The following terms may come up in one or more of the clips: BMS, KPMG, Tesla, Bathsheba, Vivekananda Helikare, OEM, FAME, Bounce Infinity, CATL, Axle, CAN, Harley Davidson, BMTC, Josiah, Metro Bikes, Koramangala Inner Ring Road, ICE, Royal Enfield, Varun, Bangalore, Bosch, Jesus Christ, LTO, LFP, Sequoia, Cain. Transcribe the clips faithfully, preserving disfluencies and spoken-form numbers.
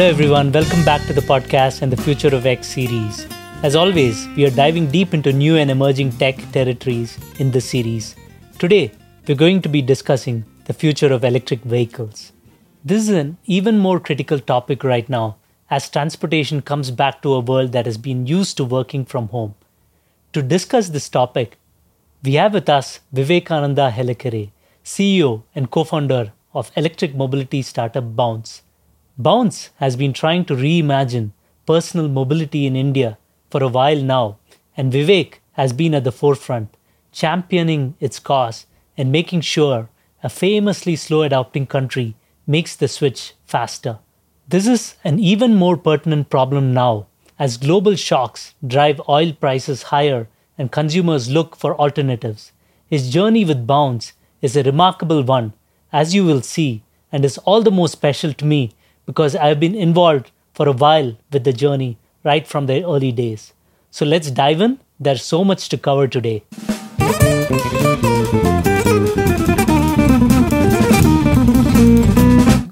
Hello everyone, welcome back to the podcast and the Future of X series. As always, we are diving deep into new and emerging tech territories in this series. Today, we're going to be discussing the future of electric vehicles. This is an even more critical topic right now as transportation comes back to a world that has been used to working from home. To discuss this topic, we have with us Vivekananda Helikare, C E O and co-founder of electric mobility startup Bounce. Bounce has been trying to reimagine personal mobility in India for a while now, and Vivek has been at the forefront, championing its cause and making sure a famously slow-adopting country makes the switch faster. This is an even more pertinent problem now, as global shocks drive oil prices higher and consumers look for alternatives. His journey with Bounce is a remarkable one, as you will see, and is all the more special to me because I've been involved for a while with the journey right from the early days. So let's dive in. There's so much to cover today.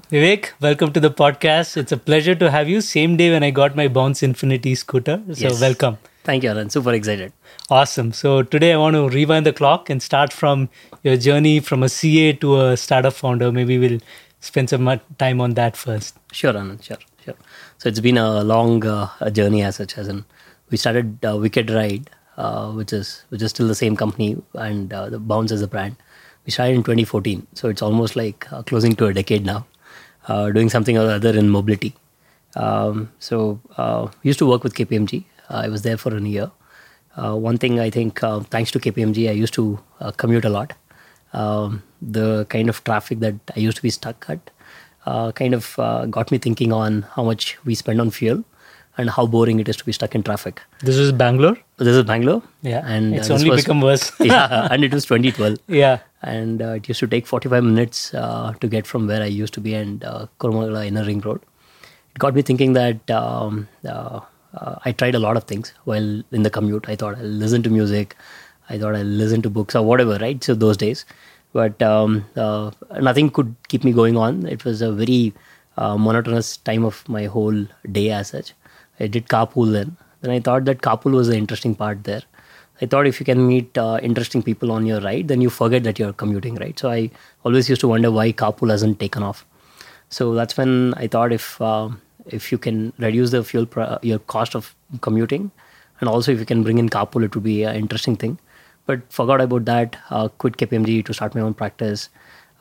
Vivek, welcome to the podcast. It's a pleasure to have you. Same day when I got my Bounce Infinity scooter. So yes. Welcome. Thank you, Varun. Super excited. Awesome. So today I want to rewind the clock and start from your journey from a C A to a startup founder. Maybe we'll spend some time on that first. Sure, Anil. Sure, sure. So it's been a long uh, journey as such. As in, we started uh, Wicked Ride, uh, which is which is still the same company, and uh, the Bounce as a brand. We started in twenty fourteen, so it's almost like uh, closing to a decade now, uh, doing something or other in mobility. Um, so uh, we used to work with K P M G. Uh, I was there for a year. Uh, one thing I think, uh, thanks to K P M G, I used to uh, commute a lot. Um, the kind of traffic that I used to be stuck at uh, kind of uh, got me thinking on how much we spend on fuel and how boring it is to be stuck in traffic. This is Bangalore? This is Bangalore. Yeah, and it's uh, only was, become worse. Yeah, and it was twenty twelve. Yeah. And uh, it used to take forty-five minutes uh, to get from where I used to be and uh, Koramangala Inner Ring Road. It got me thinking that um, uh, uh, I tried a lot of things while in the commute. I thought I'll listen to music. I thought I'll listen to books or whatever, right? So those days. But um, uh, nothing could keep me going on. It was a very uh, monotonous time of my whole day as such. I did carpool then. Then I thought that carpool was the interesting part there. I thought if you can meet uh, interesting people on your ride, then you forget that you're commuting, right? So I always used to wonder why carpool hasn't taken off. So that's when I thought if uh, if you can reduce the fuel pr- your cost of commuting, and also if you can bring in carpool, it would be an interesting thing. But forgot about that, uh, quit K P M G to start my own practice.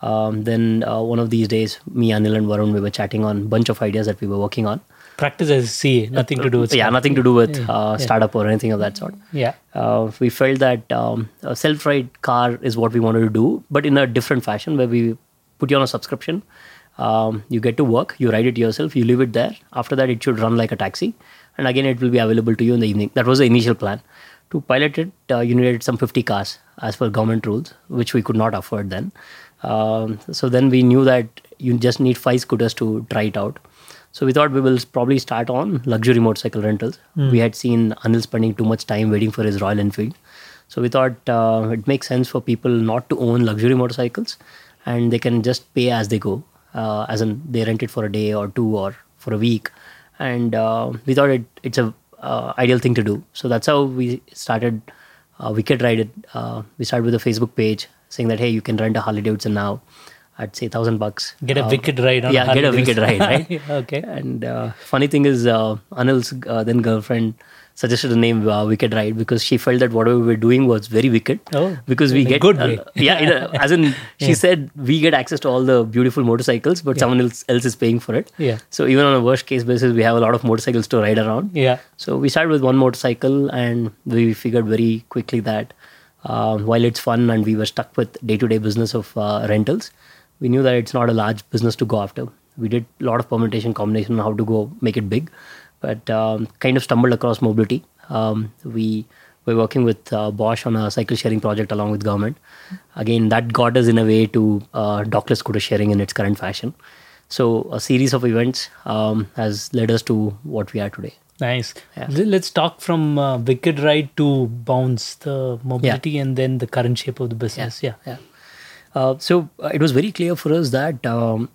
Um, then uh, one of these days, me, Anil and Varun, we were chatting on a bunch of ideas that we were working on. Practice as C A, nothing uh, to do with... Yeah, startup. Nothing to do with yeah. Uh, yeah. startup or anything of that sort. Yeah. Uh, we felt that um, a self-ride car is what we wanted to do, but in a different fashion where we put you on a subscription. Um, you get to work, you ride it yourself, you leave it there. After that, it should run like a taxi. And again, it will be available to you in the evening. That was the initial plan. To pilot it, uh, you needed some fifty cars as per government rules, which we could not afford then. Um, so then we knew that you just need five scooters to try it out. So we thought we will probably start on luxury motorcycle rentals. Mm. We had seen Anil spending too much time waiting for his Royal Enfield. So we thought uh, it makes sense for people not to own luxury motorcycles and they can just pay as they go, uh, as in they rent it for a day or two or for a week. And uh, we thought it, it's a Uh, ideal thing to do. So that's how we started uh, Wicked Ride. Uh, we started with a Facebook page saying that, hey, you can rent a Harley Davidson now at say thousand bucks. Get a uh, Wicked Ride on yeah, Harley get a Davidson. Wicked Ride, right? Yeah, okay. And uh, funny thing is, uh, Anil's uh, then girlfriend suggested the name uh, Wicked Ride because she felt that whatever we were doing was very wicked. Oh, because we get good. Uh, yeah, in a, as in she yeah. said, we get access to all the beautiful motorcycles, but yeah. someone else else is paying for it. Yeah. So even on a worst case basis, we have a lot of motorcycles to ride around. Yeah. So we started with one motorcycle, and we figured very quickly that uh, while it's fun, and we were stuck with day to day business of uh, rentals, we knew that it's not a large business to go after. We did a lot of permutation combination on how to go make it big. But um, kind of stumbled across mobility. Um, we were working with uh, Bosch on a cycle sharing project along with government. Again, that got us in a way to uh, dockless scooter sharing in its current fashion. So a series of events um, has led us to what we are today. Nice. Yeah. Let's talk from uh, Wicked Ride to Bounce, the mobility yeah. and then the current shape of the business. Yeah. yeah. yeah. Uh, so uh, it was very clear for us that um,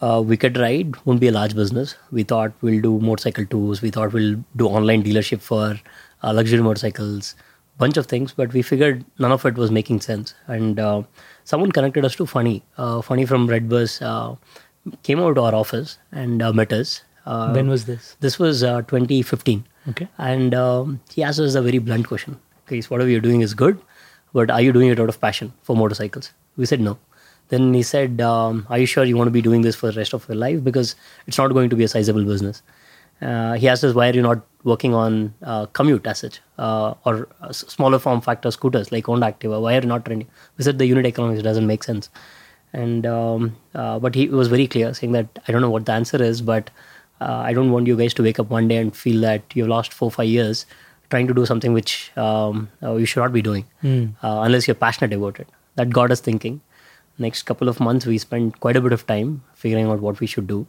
uh, Wicked Ride won't be a large business. We thought we'll do motorcycle tours. We thought we'll do online dealership for uh, luxury motorcycles, bunch of things, but we figured none of it was making sense. And uh, someone connected us to Funny. Uh, Funny from Redbus uh, came over to our office and uh, met us. Uh, when was this? This was uh, twenty fifteen. Okay. And um, he asked us a very blunt question. Okay, so whatever you're doing is good, but are you doing it out of passion for motorcycles? We said no. Then he said, um, are you sure you want to be doing this for the rest of your life? Because it's not going to be a sizable business. Uh, he asked us, why are you not working on uh, commute as such uh, or uh, smaller form factor scooters like Honda Activa? Why are you not trending? We said the unit economics doesn't make sense. And um, uh, but he was very clear, saying that I don't know what the answer is, but uh, I don't want you guys to wake up one day and feel that you've lost four, five years trying to do something which um, uh, you should not be doing mm. uh, unless you're passionate about it. That got us thinking. Next couple of months, we spent quite a bit of time figuring out what we should do.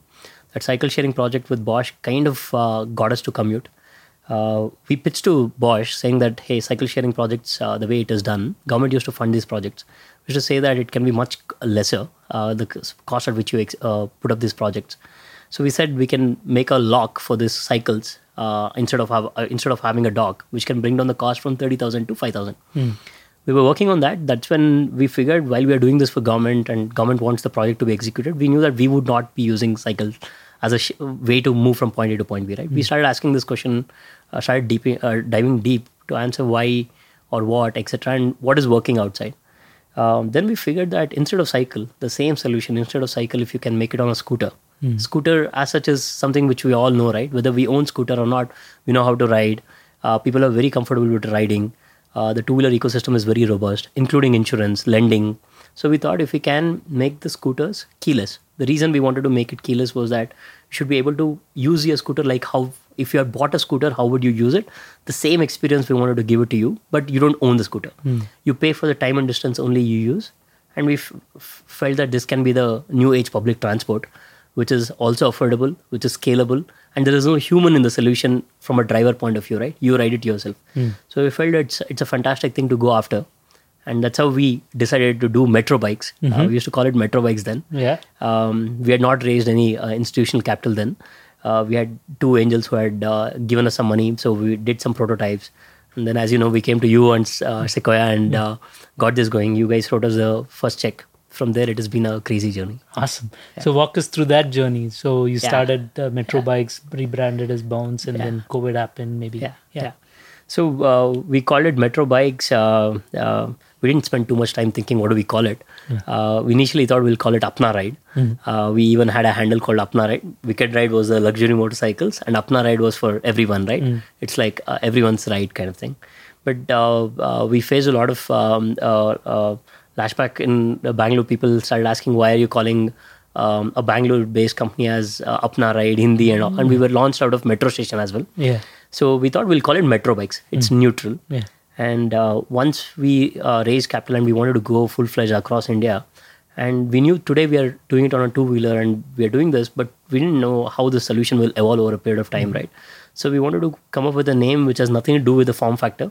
That cycle sharing project with Bosch kind of uh, got us to commute. Uh, we pitched to Bosch saying that, hey, cycle sharing projects, uh, the way it is done, government used to fund these projects, which is to say that it can be much lesser, uh, the cost at which you ex- uh, put up these projects. So we said we can make a lock for these cycles uh, instead of have, uh, instead of having a dock, which can bring down the cost from thirty thousand to five thousand. Mm. We were working on that. That's when we figured, while we are doing this for government and government wants the project to be executed, we knew that we would not be using cycle as a sh- way to move from point A to point B, right? Mm-hmm. We started asking this question, uh, started deep, uh, diving deep to answer why or what, et cetera, and what is working outside. Um, then we figured that instead of cycle, the same solution, instead of cycle, if you can make it on a scooter. Mm-hmm. Scooter as such is something which we all know, right? Whether we own scooter or not, we know how to ride. Uh, people are very comfortable with riding. Uh, the two-wheeler ecosystem is very robust, including insurance, lending. So we thought if we can make the scooters keyless. The reason we wanted to make it keyless was that you should be able to use your scooter like how, if you had bought a scooter, how would you use it? The same experience we wanted to give it to you, but you don't own the scooter. Mm. You pay for the time and distance only you use. And we f- f- felt that this can be the new age public transport, which is also affordable, which is scalable. And there is no human in the solution from a driver point of view, right? You ride it yourself. Mm. So we felt it's it's a fantastic thing to go after. And that's how we decided to do Metro Bikes. Mm-hmm. Uh, we used to call it Metro Bikes then. Yeah. Um, we had not raised any uh, institutional capital then. Uh, we had two angels who had uh, given us some money. So we did some prototypes. And then, as you know, we came to you and uh, Sequoia and uh, got this going. You guys wrote us the first check. From there, it has been a crazy journey. Awesome. Yeah. So walk us through that journey. So you started yeah. uh, Metro yeah. Bikes, rebranded as Bounce, and yeah. then COVID happened maybe. Yeah. yeah. yeah. So uh, we called it Metro Bikes. Uh, uh, we didn't spend too much time thinking what do we call it. Yeah. Uh, we initially thought we'll call it Apna Ride. Mm-hmm. Uh, we even had a handle called Apna Ride. Wicked Ride was the luxury motorcycles and Apna Ride was for everyone, right? Mm. It's like uh, everyone's ride kind of thing. But uh, uh, we faced a lot of... Um, uh, uh, Lashback in Bangalore, people started asking, why are you calling um, a Bangalore-based company as uh, Apna Ride, Hindi and all. Mm. And we were launched out of Metro Station as well. Yeah. So we thought we'll call it Metro Bikes. It's mm. neutral. Yeah. And uh, once we uh, raised capital and we wanted to go full-fledged across India, and we knew today we are doing it on a two-wheeler and we are doing this, but we didn't know how the solution will evolve over a period of time, mm. right? So we wanted to come up with a name which has nothing to do with the form factor,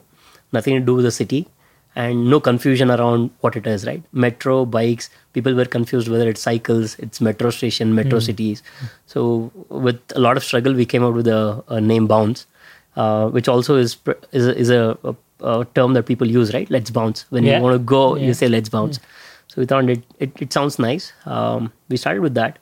nothing to do with the city, and no confusion around what it is, right? Metro, bikes, people were confused whether it's cycles, it's metro station, metro mm. cities. So with a lot of struggle, we came up with a, a name Bounce, uh, which also is is, is a, a, a term that people use, right? Let's bounce. When yeah. you want to go, yeah. you say let's bounce. Yeah. So we thought it, it, it sounds nice. Um, we started with that.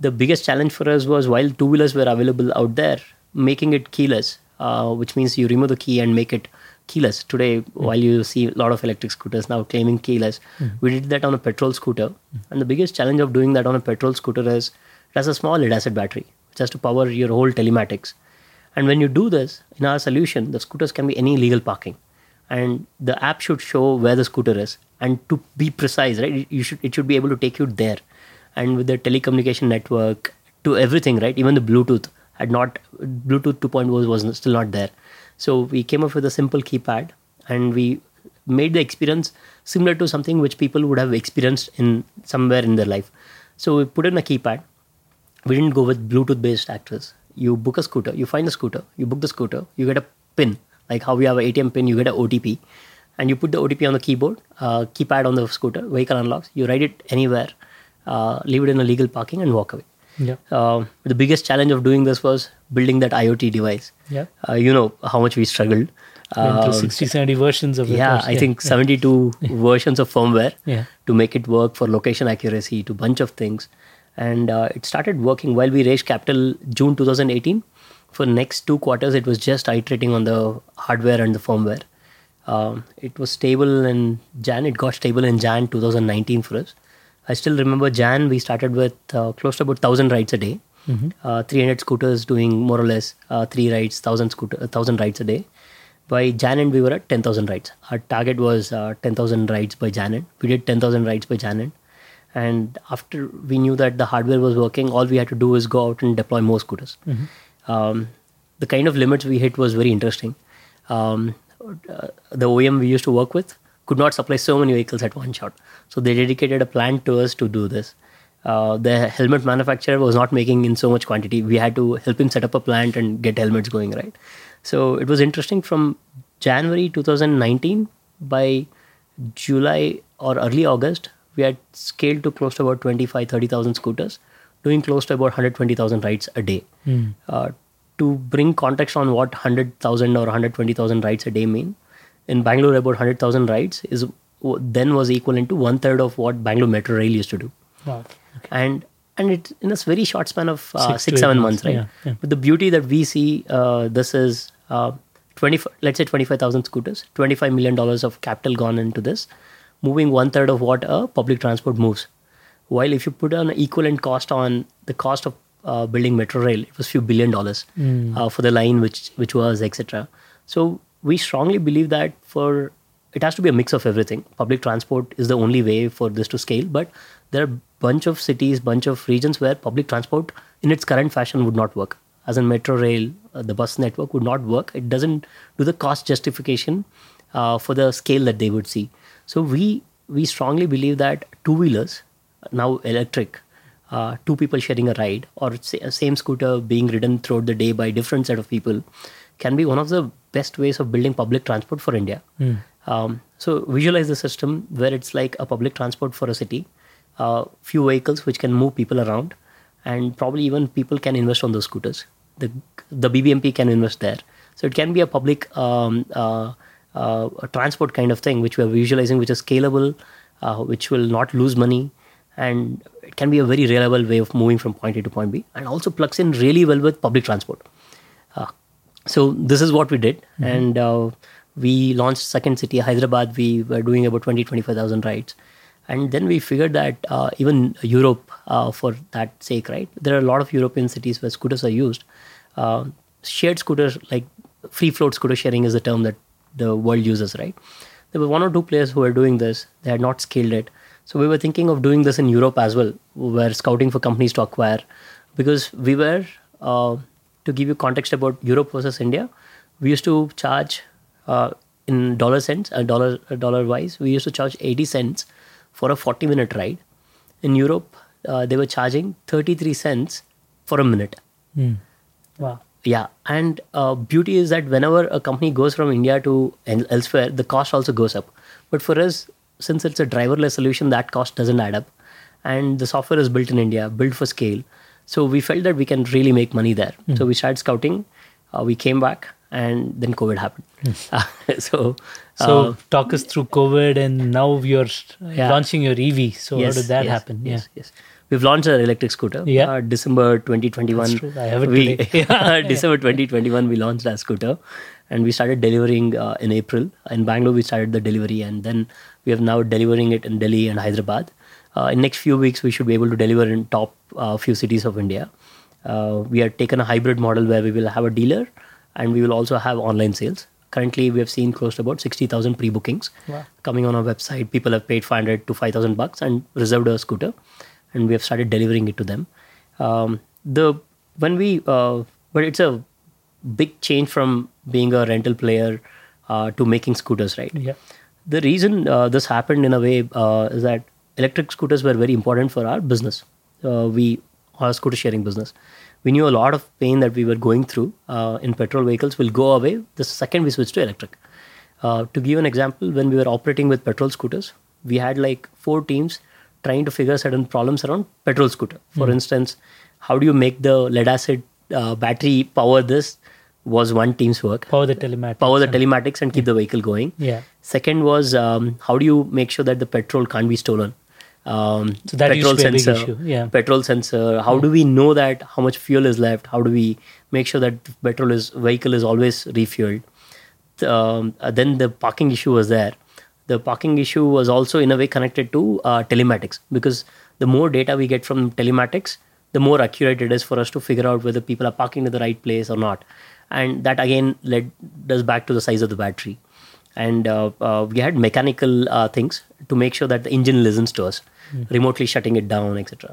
The biggest challenge for us was, while two-wheelers were available out there, making it keyless, uh, which means you remove the key and make it keyless. Today, mm. while you see a lot of electric scooters now claiming keyless, mm. we did that on a petrol scooter. Mm. And the biggest challenge of doing that on a petrol scooter is it has a small lead-acid battery, which has to power your whole telematics. And when you do this, in our solution, the scooters can be any legal parking. And the app should show where the scooter is. And to be precise, right, you should it should be able to take you there. And with the telecommunication network, to everything, right, even the Bluetooth had not, Bluetooth two point oh was, was still not there. So we came up with a simple keypad and we made the experience similar to something which people would have experienced in somewhere in their life. So we put in a keypad. We didn't go with Bluetooth-based access. You book a scooter, you find a scooter, you book the scooter, you get a PIN. Like how we have an A T M PIN, you get an O T P. And you put the O T P on the keyboard, uh, keypad on the scooter, vehicle unlocks, you ride it anywhere, uh, leave it in a legal parking and walk away. Yeah. Uh, the biggest challenge of doing this was building that IoT device. Yeah. Uh, you know how much we struggled. Uh, through sixty, seventy versions of it. Yeah, I yeah. think yeah. seventy-two yeah. versions of firmware yeah. to make it work for location accuracy, to bunch of things. And uh, it started working while we raised capital June twenty eighteen. For next two quarters, it was just iterating on the hardware and the firmware. Um, it was stable in Jan. It got stable in Jan twenty nineteen for us. I still remember Jan, we started with uh, close to about one thousand rides a day, mm-hmm. uh, three hundred scooters doing more or less uh, three rides, one thousand scooter, one thousand rides a day. By Jan end, we were at ten thousand rides. Our target was uh, ten thousand rides by Jan end. We did ten thousand rides by Jan end. And after we knew that the hardware was working, all we had to do was go out and deploy more scooters. Mm-hmm. Um, the kind of limits we hit was very interesting. Um, uh, the O E M we used to work with could not supply so many vehicles at one shot. So they dedicated a plant to us to do this. Uh, the helmet manufacturer was not making in so much quantity. We had to help him set up a plant and get helmets going, right? So it was interesting. From January twenty nineteen, by July or early August, we had scaled to close to about twenty-five, thirty thousand scooters, doing close to about one hundred twenty thousand rides a day. Mm. Uh, to bring context on what one hundred thousand or one hundred twenty thousand rides a day mean, in Bangalore, about one hundred thousand rides is then was equivalent to one third of what Bangalore Metro Rail used to do. Wow. Okay. And and it's in a very short span of uh, six, six seven months, months right? Yeah, yeah. But the beauty that we see, uh, this is uh, twenty, let's say twenty-five thousand scooters, twenty-five million dollars of capital gone into this, moving one third of what a public transport moves. While if you put an equivalent cost on the cost of uh, building Metro Rail, it was few billion dollars mm. uh, for the line which which was, et cetera. So we strongly believe that for it has to be a mix of everything. Public transport is the only way for this to scale, but there are a bunch of cities, bunch of regions where public transport in its current fashion would not work. As in Metro Rail, uh, the bus network would not work. It doesn't do the cost justification uh, for the scale that they would see. So we we strongly believe that two-wheelers, now electric, uh, two people sharing a ride or say a same scooter being ridden throughout the day by different set of people can be one of the best ways of building public transport for India. Mm. Um, so visualize the system where it's like a public transport for a city, uh, few vehicles which can move people around, and probably even people can invest on those scooters. The the B B M P can invest there. So it can be a public um, uh, uh, a transport kind of thing which we are visualizing, which is scalable, uh, which will not lose money, and it can be a very reliable way of moving from point A to point B, and also plugs in really well with public transport. Uh, So this is what we did, mm-hmm. and uh, we launched second city, Hyderabad. We were doing about twenty, twenty-five thousand rides, and then we figured that uh, even Europe, uh, for that sake, right? There are a lot of European cities where scooters are used. Uh, shared scooters, like free float scooter sharing, is the term that the world uses, right? There were one or two players who were doing this. They had not scaled it, so we were thinking of doing this in Europe as well. We were scouting for companies to acquire because we were. Uh, To give you context about Europe versus India, we used to charge uh, in dollar cents, uh, dollar uh, dollar wise, we used to charge eighty cents for a forty minute ride. In Europe, uh, they were charging thirty-three cents for a minute. Mm. Wow. Yeah. And uh, beauty is that whenever a company goes from India to elsewhere, the cost also goes up. But for us, since it's a driverless solution, that cost doesn't add up. And the software is built in India, built for scale. So we felt that we can really make money there. Mm. So we started scouting, uh, we came back, and then COVID happened. Yes. Uh, so so uh, talk us through COVID, and now you're yeah. launching your E V. So yes, how did that yes, happen? Yes, yeah. yes. We've launched our electric scooter. Yeah. Uh, December twenty twenty-one. That's true. I have it we, today. yeah, December twenty twenty-one, we launched our scooter, and we started delivering uh, in April. In Bangalore, we started the delivery, and then we have now delivering it in Delhi and Hyderabad. Uh, in next few weeks, we should be able to deliver in top uh, few cities of India. Uh, we have taken a hybrid model where we will have a dealer and we will also have online sales. Currently, we have seen close to about sixty thousand pre-bookings wow. coming on our website. People have paid five hundred to five thousand bucks and reserved a scooter, and we have started delivering it to them. Um, the when we uh, but it's a big change from being a rental player uh, to making scooters, right? Yeah. The reason uh, this happened in a way uh, is that electric scooters were very important for our business, uh, we our scooter sharing business. We knew a lot of pain that we were going through uh, in petrol vehicles will go away the second we switch to electric. Uh, to give an example, when we were operating with petrol scooters, we had like four teams trying to figure certain problems around petrol scooter. For mm. instance, how do you make the lead acid uh, battery power this was one team's work. Power the telematics. Power the telematics and keep yeah. the vehicle going. Yeah. Second was um, how do you make sure that the petrol can't be stolen? Um, so that petrol used to be sensor, a big issue. Yeah. Petrol sensor. How yeah. do we know that how much fuel is left? How do we make sure that the petrol is vehicle is always refueled? Um, then the parking issue was there. The parking issue was also in a way connected to uh, telematics, because the more data we get from telematics, the more accurate it is for us to figure out whether people are parking in the right place or not. And that again led us back to the size of the battery. And uh, uh, we had mechanical uh, things to make sure that the engine listens to us, mm. remotely shutting it down, et cetera.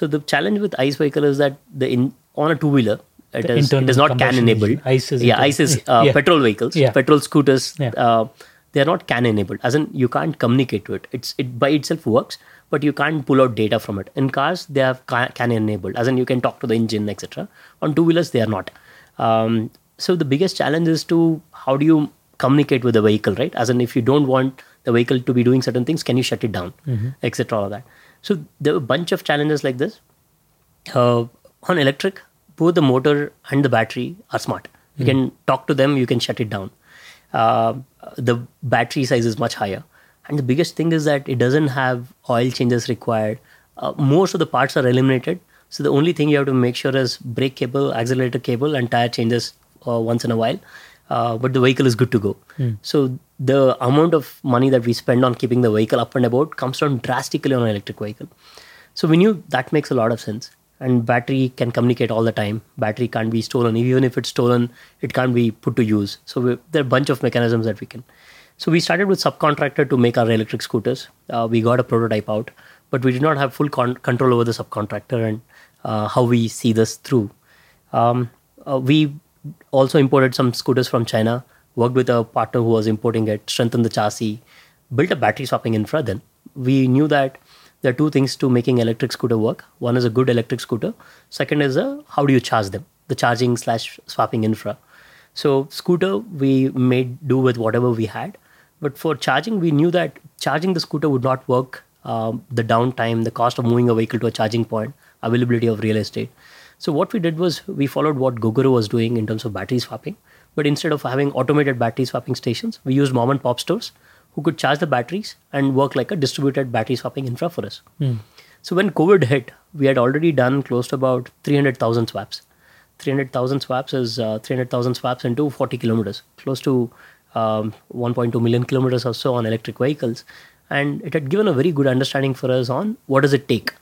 So the challenge with ICE vehicle is that the in, on a two-wheeler, it is, it is not CAN enabled. ICE is, yeah, ICE is uh, yeah. petrol vehicles, yeah. petrol scooters. Yeah. Uh, they are not CAN enabled. As in, you can't communicate to it. It's it by itself works, but you can't pull out data from it. In cars, they have CAN enabled. As in, you can talk to the engine, et cetera. On two-wheelers, they are not. Um, so the biggest challenge is to how do you communicate with the vehicle, right? As in, if you don't want the vehicle to be doing certain things, can you shut it down, mm-hmm. et cetera. All that. So there were a bunch of challenges like this. Uh, on electric, both the motor and the battery are smart. You mm. can talk to them, you can shut it down. Uh, the battery size is much higher. And the biggest thing is that it doesn't have oil changes required. Uh, most of the parts are eliminated. So the only thing you have to make sure is brake cable, accelerator cable, and tire changes uh, once in a while. Uh, but the vehicle is good to go. Mm. So the amount of money that we spend on keeping the vehicle up and about comes down drastically on an electric vehicle. So we knew that makes a lot of sense. And battery can communicate all the time. Battery can't be stolen. Even if it's stolen, it can't be put to use. So we, there are a bunch of mechanisms that we can. So we started with subcontractor to make our electric scooters. Uh, we got a prototype out, but we did not have full con- control over the subcontractor and uh, how we see this through. Um, uh, we also imported some scooters from China, worked with a partner who was importing it, strengthened the chassis, built a battery swapping infra then. We knew that there are two things to making electric scooter work. One is a good electric scooter. Second is a, how do you charge them? The charging slash swapping infra. So scooter, we made do with whatever we had. But for charging, we knew that charging the scooter would not work. Um, the downtime, the cost of moving a vehicle to a charging point, availability of real estate. So what we did was we followed what Goguru was doing in terms of battery swapping. But instead of having automated battery swapping stations, we used mom and pop stores who could charge the batteries and work like a distributed battery swapping infra for us. Mm. So when COVID hit, we had already done close to about three hundred thousand swaps. three hundred thousand swaps is uh, three hundred thousand swaps into forty kilometers, close to um, one point two million kilometers or so on electric vehicles. And it had given a very good understanding for us on what does it take.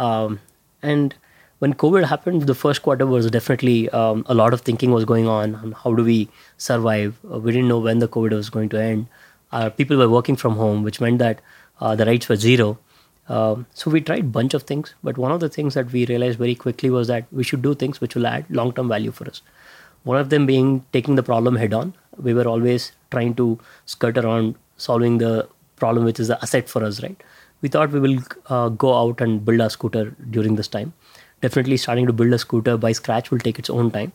Um, and when COVID happened, the first quarter was definitely um, a lot of thinking was going on. on how do we survive? Uh, we didn't know when the COVID was going to end. Uh, people were working from home, which meant that uh, the rides were zero. Uh, so we tried a bunch of things. But one of the things that we realized very quickly was that we should do things which will add long-term value for us. One of them being taking the problem head-on. We were always trying to skirt around solving the problem, which is the asset for us, right? We thought we will uh, go out and build our scooter during this time. Definitely starting to build a scooter by scratch will take its own time.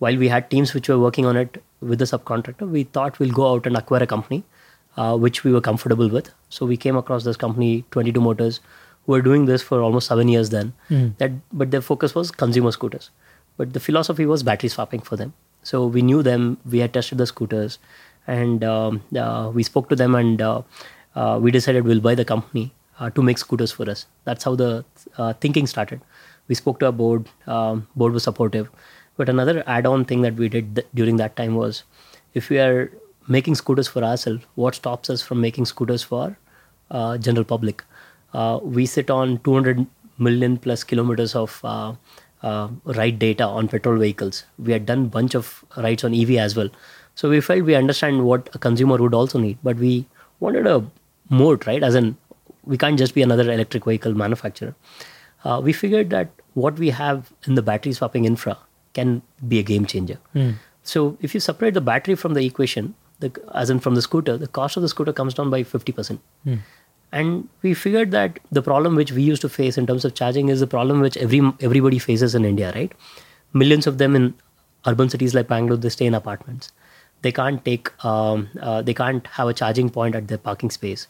While we had teams which were working on it with the subcontractor, we thought we'll go out and acquire a company, uh, which we were comfortable with. So we came across this company, twenty-two Motors, who were doing this for almost seven years then. Mm. That, but their focus was consumer scooters. But the philosophy was battery swapping for them. So we knew them, we had tested the scooters, and um, uh, we spoke to them, and uh, uh, we decided we'll buy the company uh, to make scooters for us. That's how the uh, thinking started. We spoke to our board, um, board was supportive. But another add-on thing that we did th- during that time was, if we are making scooters for ourselves, what stops us from making scooters for uh, general public? Uh, we sit on two hundred million plus kilometers of uh, uh, ride data on petrol vehicles. We had done a bunch of rides on E V as well. So we felt we understand what a consumer would also need, but we wanted a moat, right? As in, we can't just be another electric vehicle manufacturer. Uh, we figured that what we have in the battery swapping infra can be a game changer. Mm. So if you separate the battery from the equation, the, as in from the scooter, the cost of the scooter comes down by fifty percent. Mm. And we figured that the problem which we used to face in terms of charging is the problem which every everybody faces in India, right? Millions of them in urban cities like Bangalore, they stay in apartments. They can't take, um, uh, they can't have a charging point at their parking space.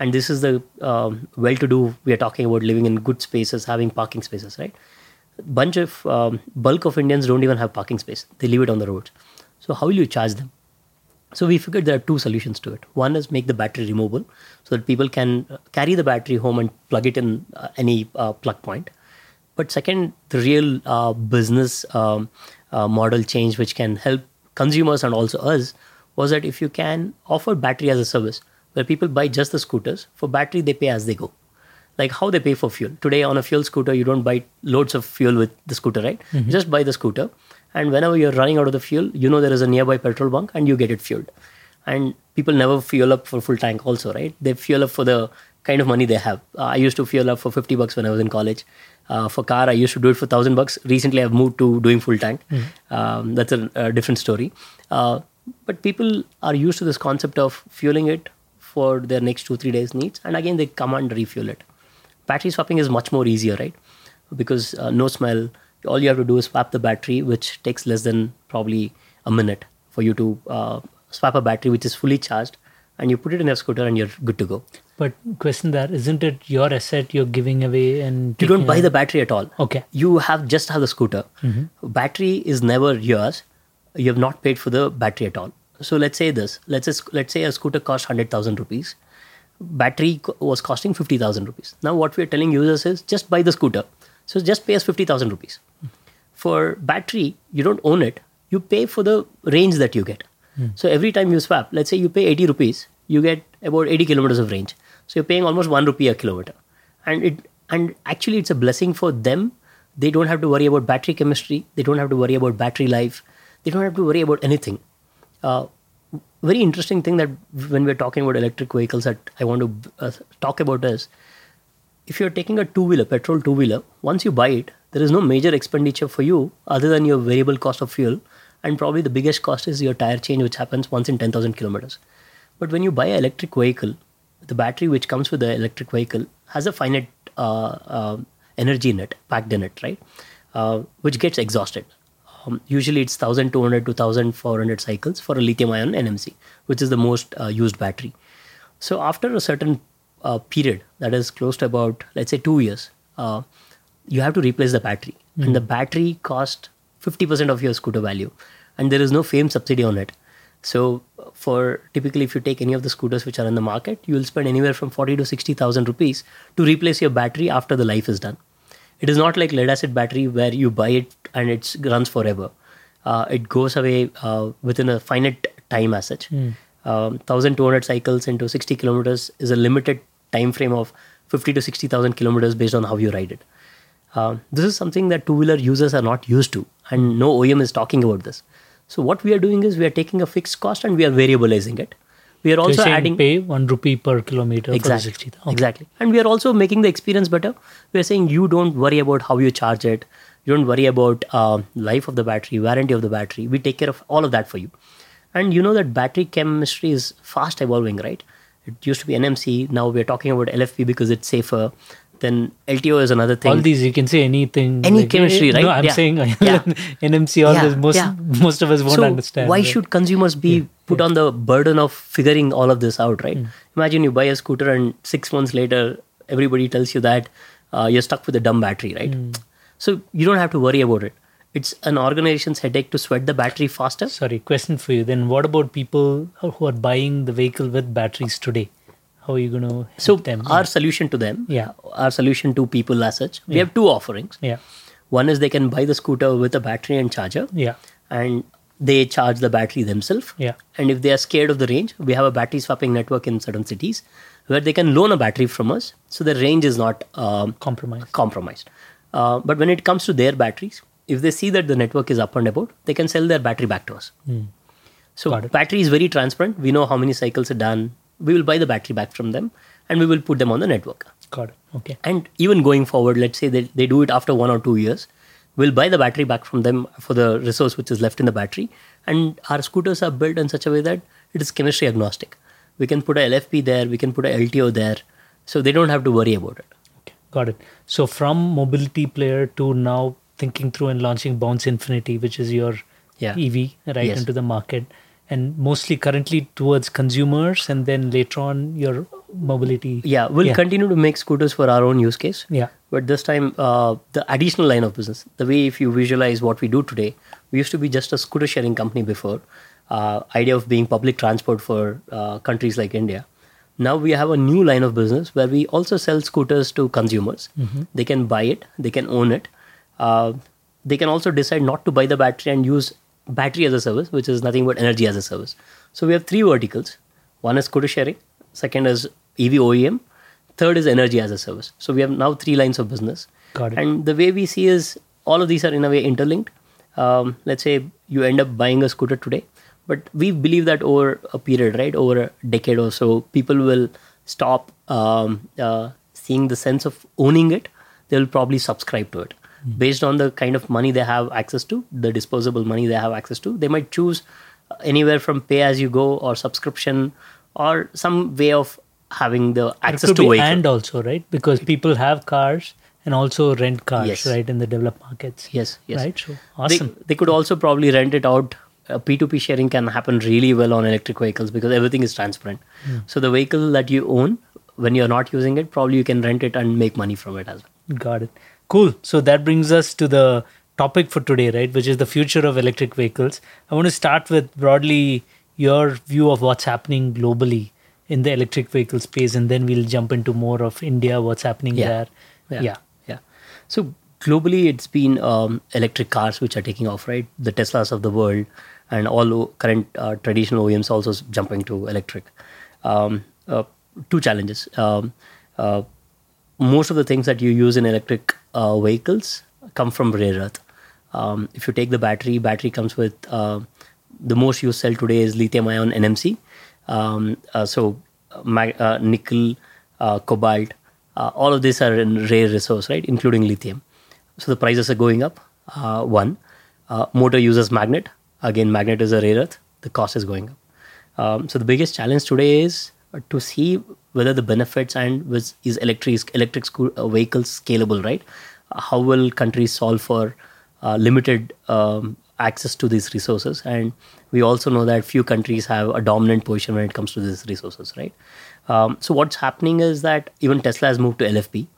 And this is the um, well-to-do, we are talking about living in good spaces, having parking spaces, right? bunch of um, bulk of Indians don't even have parking space. They leave it on the roads. So how will you charge them? So we figured there are two solutions to it. One is make the battery removable so that people can carry the battery home and plug it in uh, any uh, plug point. But second, the real uh, business um, uh, model change, which can help consumers and also us, was that if you can offer battery as a service, where people buy just the scooters, for battery they pay as they go. Like how they pay for fuel. Today on a fuel scooter, you don't buy loads of fuel with the scooter, right? Mm-hmm. Just buy the scooter. And whenever you're running out of the fuel, you know there is a nearby petrol bunk and you get it fueled. And people never fuel up for full tank also, right? They fuel up for the kind of money they have. Uh, I used to fuel up for fifty bucks when I was in college. Uh, for car, I used to do it for one thousand bucks. Recently, I've moved to doing full tank. Mm-hmm. Um, that's a, a different story. Uh, but people are used to this concept of fueling it for their next two, three days needs. And again, they come and refuel it. Battery swapping is much more easier, right? Because uh, no smell. All you have to do is swap the battery, which takes less than probably a minute for you to uh, swap a battery which is fully charged, and you put it in your scooter and you're good to go. But question there, isn't it your asset you're giving away? And you don't buy the battery at all. Okay. You have just have the scooter. Mm-hmm. Battery is never yours. You have not paid for the battery at all. So let's say this. Let's say, let's say a scooter costs one hundred thousand rupees. Battery co- was costing fifty thousand rupees. Now what we are telling users is just buy the scooter. So just pay us fifty thousand rupees. For battery, you don't own it. You pay for the range that you get. Mm. So every time you swap, let's say you pay eighty rupees, you get about eighty kilometers of range. So you're paying almost one rupee a kilometer. And it and actually it's a blessing for them. They don't have to worry about battery chemistry. They don't have to worry about battery life. They don't have to worry about anything. Uh, very interesting thing that when we're talking about electric vehicles that I want to uh, talk about is, if you're taking a two-wheeler, petrol two-wheeler, once you buy it, there is no major expenditure for you other than your variable cost of fuel. And probably the biggest cost is your tire change, which happens once in ten thousand kilometers. But when you buy an electric vehicle, the battery which comes with the electric vehicle has a finite uh, uh, energy in it, packed in it, right? Uh, which gets exhausted. Um, usually it's one thousand two hundred to one thousand four hundred cycles for a lithium-ion N M C, which is the most uh, used battery. So after a certain Uh, period that is close to about, let's say, two years, uh, you have to replace the battery. Mm. And the battery costs fifty percent of your scooter value. And there is no FAME subsidy on it. So for typically, if you take any of the scooters which are in the market, you will spend anywhere from forty to sixty thousand rupees to replace your battery after the life is done. It is not like lead acid battery where you buy it and it runs forever. Uh, it goes away uh, within a finite time as such. Mm. Um, one thousand two hundred cycles into sixty kilometers is a limited time frame of fifty to sixty thousand kilometers based on how you ride it. Uh, this is something that two-wheeler users are not used to, and no O E M is talking about this. So what we are doing is we are taking a fixed cost and we are variabilizing it. We are so also adding pay one rupee per kilometer. Exactly. For sixty thousand. Okay. Exactly. And we are also making the experience better. We are saying you don't worry about how you charge it. You don't worry about uh, life of the battery, warranty of the battery. We take care of all of that for you. And you know that battery chemistry is fast evolving, right? It used to be N M C. Now we're talking about L F P because it's safer. Then L T O is another thing. All these, you can say anything. Any like, chemistry, right? No, I'm yeah. saying yeah. N M C, all yeah. this, most, yeah. most of us won't so understand. Why right? should consumers be yeah. put yeah. on the burden of figuring all of this out, right? Mm. Imagine you buy a scooter and six months later, everybody tells you that uh, you're stuck with a dumb battery, right? Mm. So you don't have to worry about it. It's an organization's headache to sweat the battery faster. Sorry, question for you. Then what about people who are buying the vehicle with batteries today? How are you going to help so them? So our solution to them, yeah. our solution to people as such, we yeah. have two offerings. Yeah. One is they can buy the scooter with a battery and charger. Yeah. And they charge the battery themselves. Yeah. And if they are scared of the range, we have a battery swapping network in certain cities where they can loan a battery from us. So the range is not um, compromised. compromised. Uh, but when it comes to their batteries, if they see that the network is up and about, they can sell their battery back to us. Mm. So battery is very transparent. We know how many cycles are done. We will buy the battery back from them and we will put them on the network. Got it. Okay. And even going forward, let's say they, they do it after one or two years, we'll buy the battery back from them for the resource which is left in the battery. And our scooters are built in such a way that it is chemistry agnostic. We can put a L F P there. We can put a L T O there. So they don't have to worry about it. Okay. Got it. So from mobility player to now thinking through and launching Bounce Infinity, which is your yeah. E V, right yes. into the market, and mostly currently towards consumers, and then later on your mobility. Yeah, we'll yeah. continue to make scooters for our own use case. Yeah. But this time, uh, the additional line of business, the way if you visualize what we do today, we used to be just a scooter sharing company before. Uh, idea of being public transport for uh, countries like India. Now we have a new line of business where we also sell scooters to consumers. Mm-hmm. They can buy it, they can own it. Uh, they can also decide not to buy the battery and use battery as a service, which is nothing but energy as a service. So we have three verticals. One is scooter sharing, second is E V O E M, third is energy as a service. So we have now three lines of business. Got it. And the way we see is all of these are in a way interlinked. Um, let's say you end up buying a scooter today, but we believe that over a period, right, over a decade or so, people will stop um, uh, seeing the sense of owning it. They'll probably subscribe to it. Mm-hmm. Based on the kind of money they have access to, the disposable money they have access to, they might choose anywhere from pay-as-you-go or subscription or some way of having the access to vehicle. And also, right, because people have cars and also rent cars, yes. right, in the developed markets. Yes, yes. Right, so awesome. They, they could also probably rent it out. Uh, P two P sharing can happen really well on electric vehicles because everything is transparent. Mm. So the vehicle that you own, when you're not using it, probably you can rent it and make money from it as well. Got it. Cool. So that brings us to the topic for today, right, which is the future of electric vehicles. I want to start with broadly your view of what's happening globally in the electric vehicle space, and then we'll jump into more of India, what's happening yeah. there. Yeah. yeah. Yeah. So globally, it's been um, electric cars which are taking off, right? The Teslas of the world and all o- current uh, traditional O E Ms also jumping to electric. Um, uh, two challenges. Um, uh, most of the things that you use in electric uh, vehicles come from rare earth. Um, if you take the battery, battery comes with uh, the most used cell today is lithium ion N M C. Um, uh, so mag- uh, nickel, uh, cobalt, uh, all of these are in rare resource, right? Including lithium. So the prices are going up. Uh, one, uh, motor uses magnet. Again, magnet is a rare earth. The cost is going up. Um, so the biggest challenge today is to see whether the benefits and with, is electric electric sco- uh, vehicles scalable, right? How will countries solve for uh, limited um, access to these resources? And we also know that few countries have a dominant position when it comes to these resources, right? Um, so what's happening is that even Tesla has moved to L F P.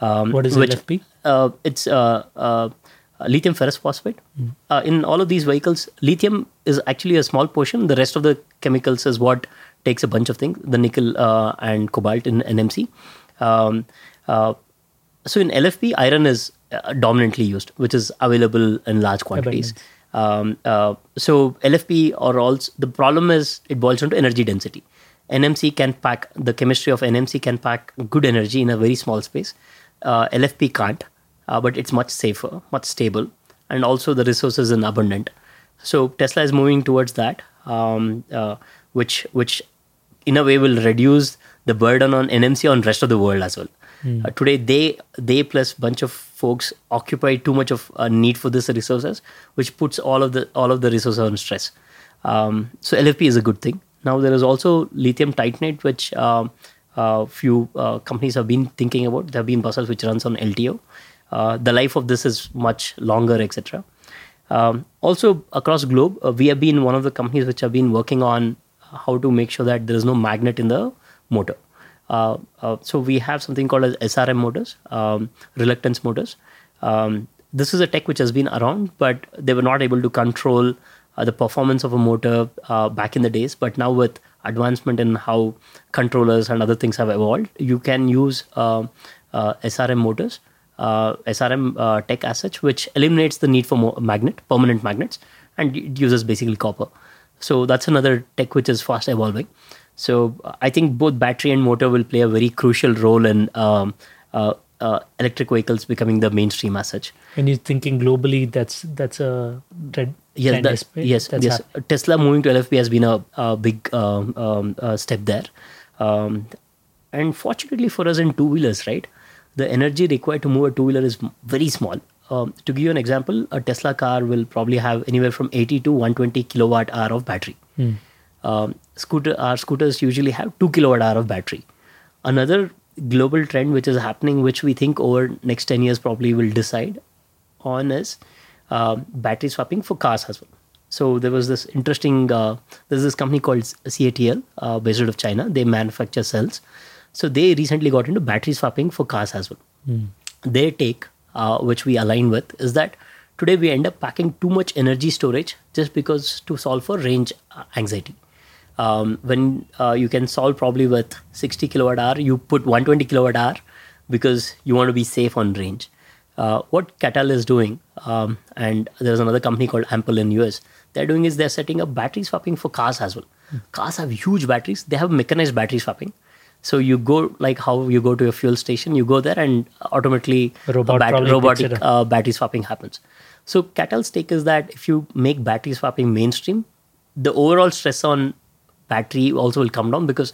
Um, what is which, L F P? Uh, it's uh, uh, lithium ferrous phosphate. Mm. Uh, in all of these vehicles, lithium is actually a small portion. The rest of the chemicals is what takes a bunch of things, the nickel uh, and cobalt in N M C. Um, uh, so in L F P, iron is uh, dominantly used, which is available in large quantities. Um, uh, so L F P or also, the problem is it boils down to energy density. N M C can pack, the chemistry of N M C can pack good energy in a very small space. Uh, L F P can't, uh, but it's much safer, much stable, and also the resources are abundant. So Tesla is moving towards that, um, uh, which which in a way will reduce the burden on N M C on rest of the world as well. Mm. Uh, today, they they plus bunch of folks occupy too much of a need for these resources, which puts all of the all of the resources on stress. Um, so L F P is a good thing. Now there is also lithium titanate, which uh, uh, few uh, companies have been thinking about. There have been buses which runs on L T O. Uh, the life of this is much longer, et cetera. Um, also across globe, uh, we have been one of the companies which have been working on how to make sure that there is no magnet in the motor. Uh, uh, so we have something called as S R M motors, um, reluctance motors. Um, this is a tech which has been around, but they were not able to control Uh, the performance of a motor uh, back in the days, but now with advancement in how controllers and other things have evolved, you can use uh, uh, S R M motors, uh, S R M uh, tech as such, which eliminates the need for mo- magnet, permanent magnets, and it uses basically copper. So that's another tech which is fast evolving. So uh, I think both battery and motor will play a very crucial role in um, uh, Uh, electric vehicles becoming the mainstream as such. When you're thinking globally, that's that's a trend. Yes, trend that, yes, that's yes. Happening. Tesla moving to L F P has been a, a big um, um, uh, step there. Um, and fortunately for us in two-wheelers, right, the energy required to move a two-wheeler is very small. Um, to give you an example, a Tesla car will probably have anywhere from eighty to one hundred twenty kilowatt hour of battery. Hmm. Um, scooter, our scooters usually have two kilowatt hour of battery. Another global trend which is happening, which we think over next ten years probably will decide on, is uh, battery swapping for cars as well. So there was this interesting, uh, there's this company called C A T L uh, based out of China. They manufacture cells. So they recently got into battery swapping for cars as well. Mm. Their take, uh, which we align with, is that today we end up packing too much energy storage just because to solve for range anxiety. Um, when uh, you can solve probably with sixty kilowatt hour, you put one hundred twenty kilowatt hour because you want to be safe on range. Uh, what C A T L is doing, um, and there's another company called Ample in U S, they're doing is they're setting up battery swapping for cars as well. Mm. Cars have huge batteries. They have mechanized battery swapping. So you go, like how you go to a fuel station, you go there and automatically Robot bat- robotic uh, battery swapping happens. So C A T L's take is that if you make battery swapping mainstream, the overall stress on battery also will come down because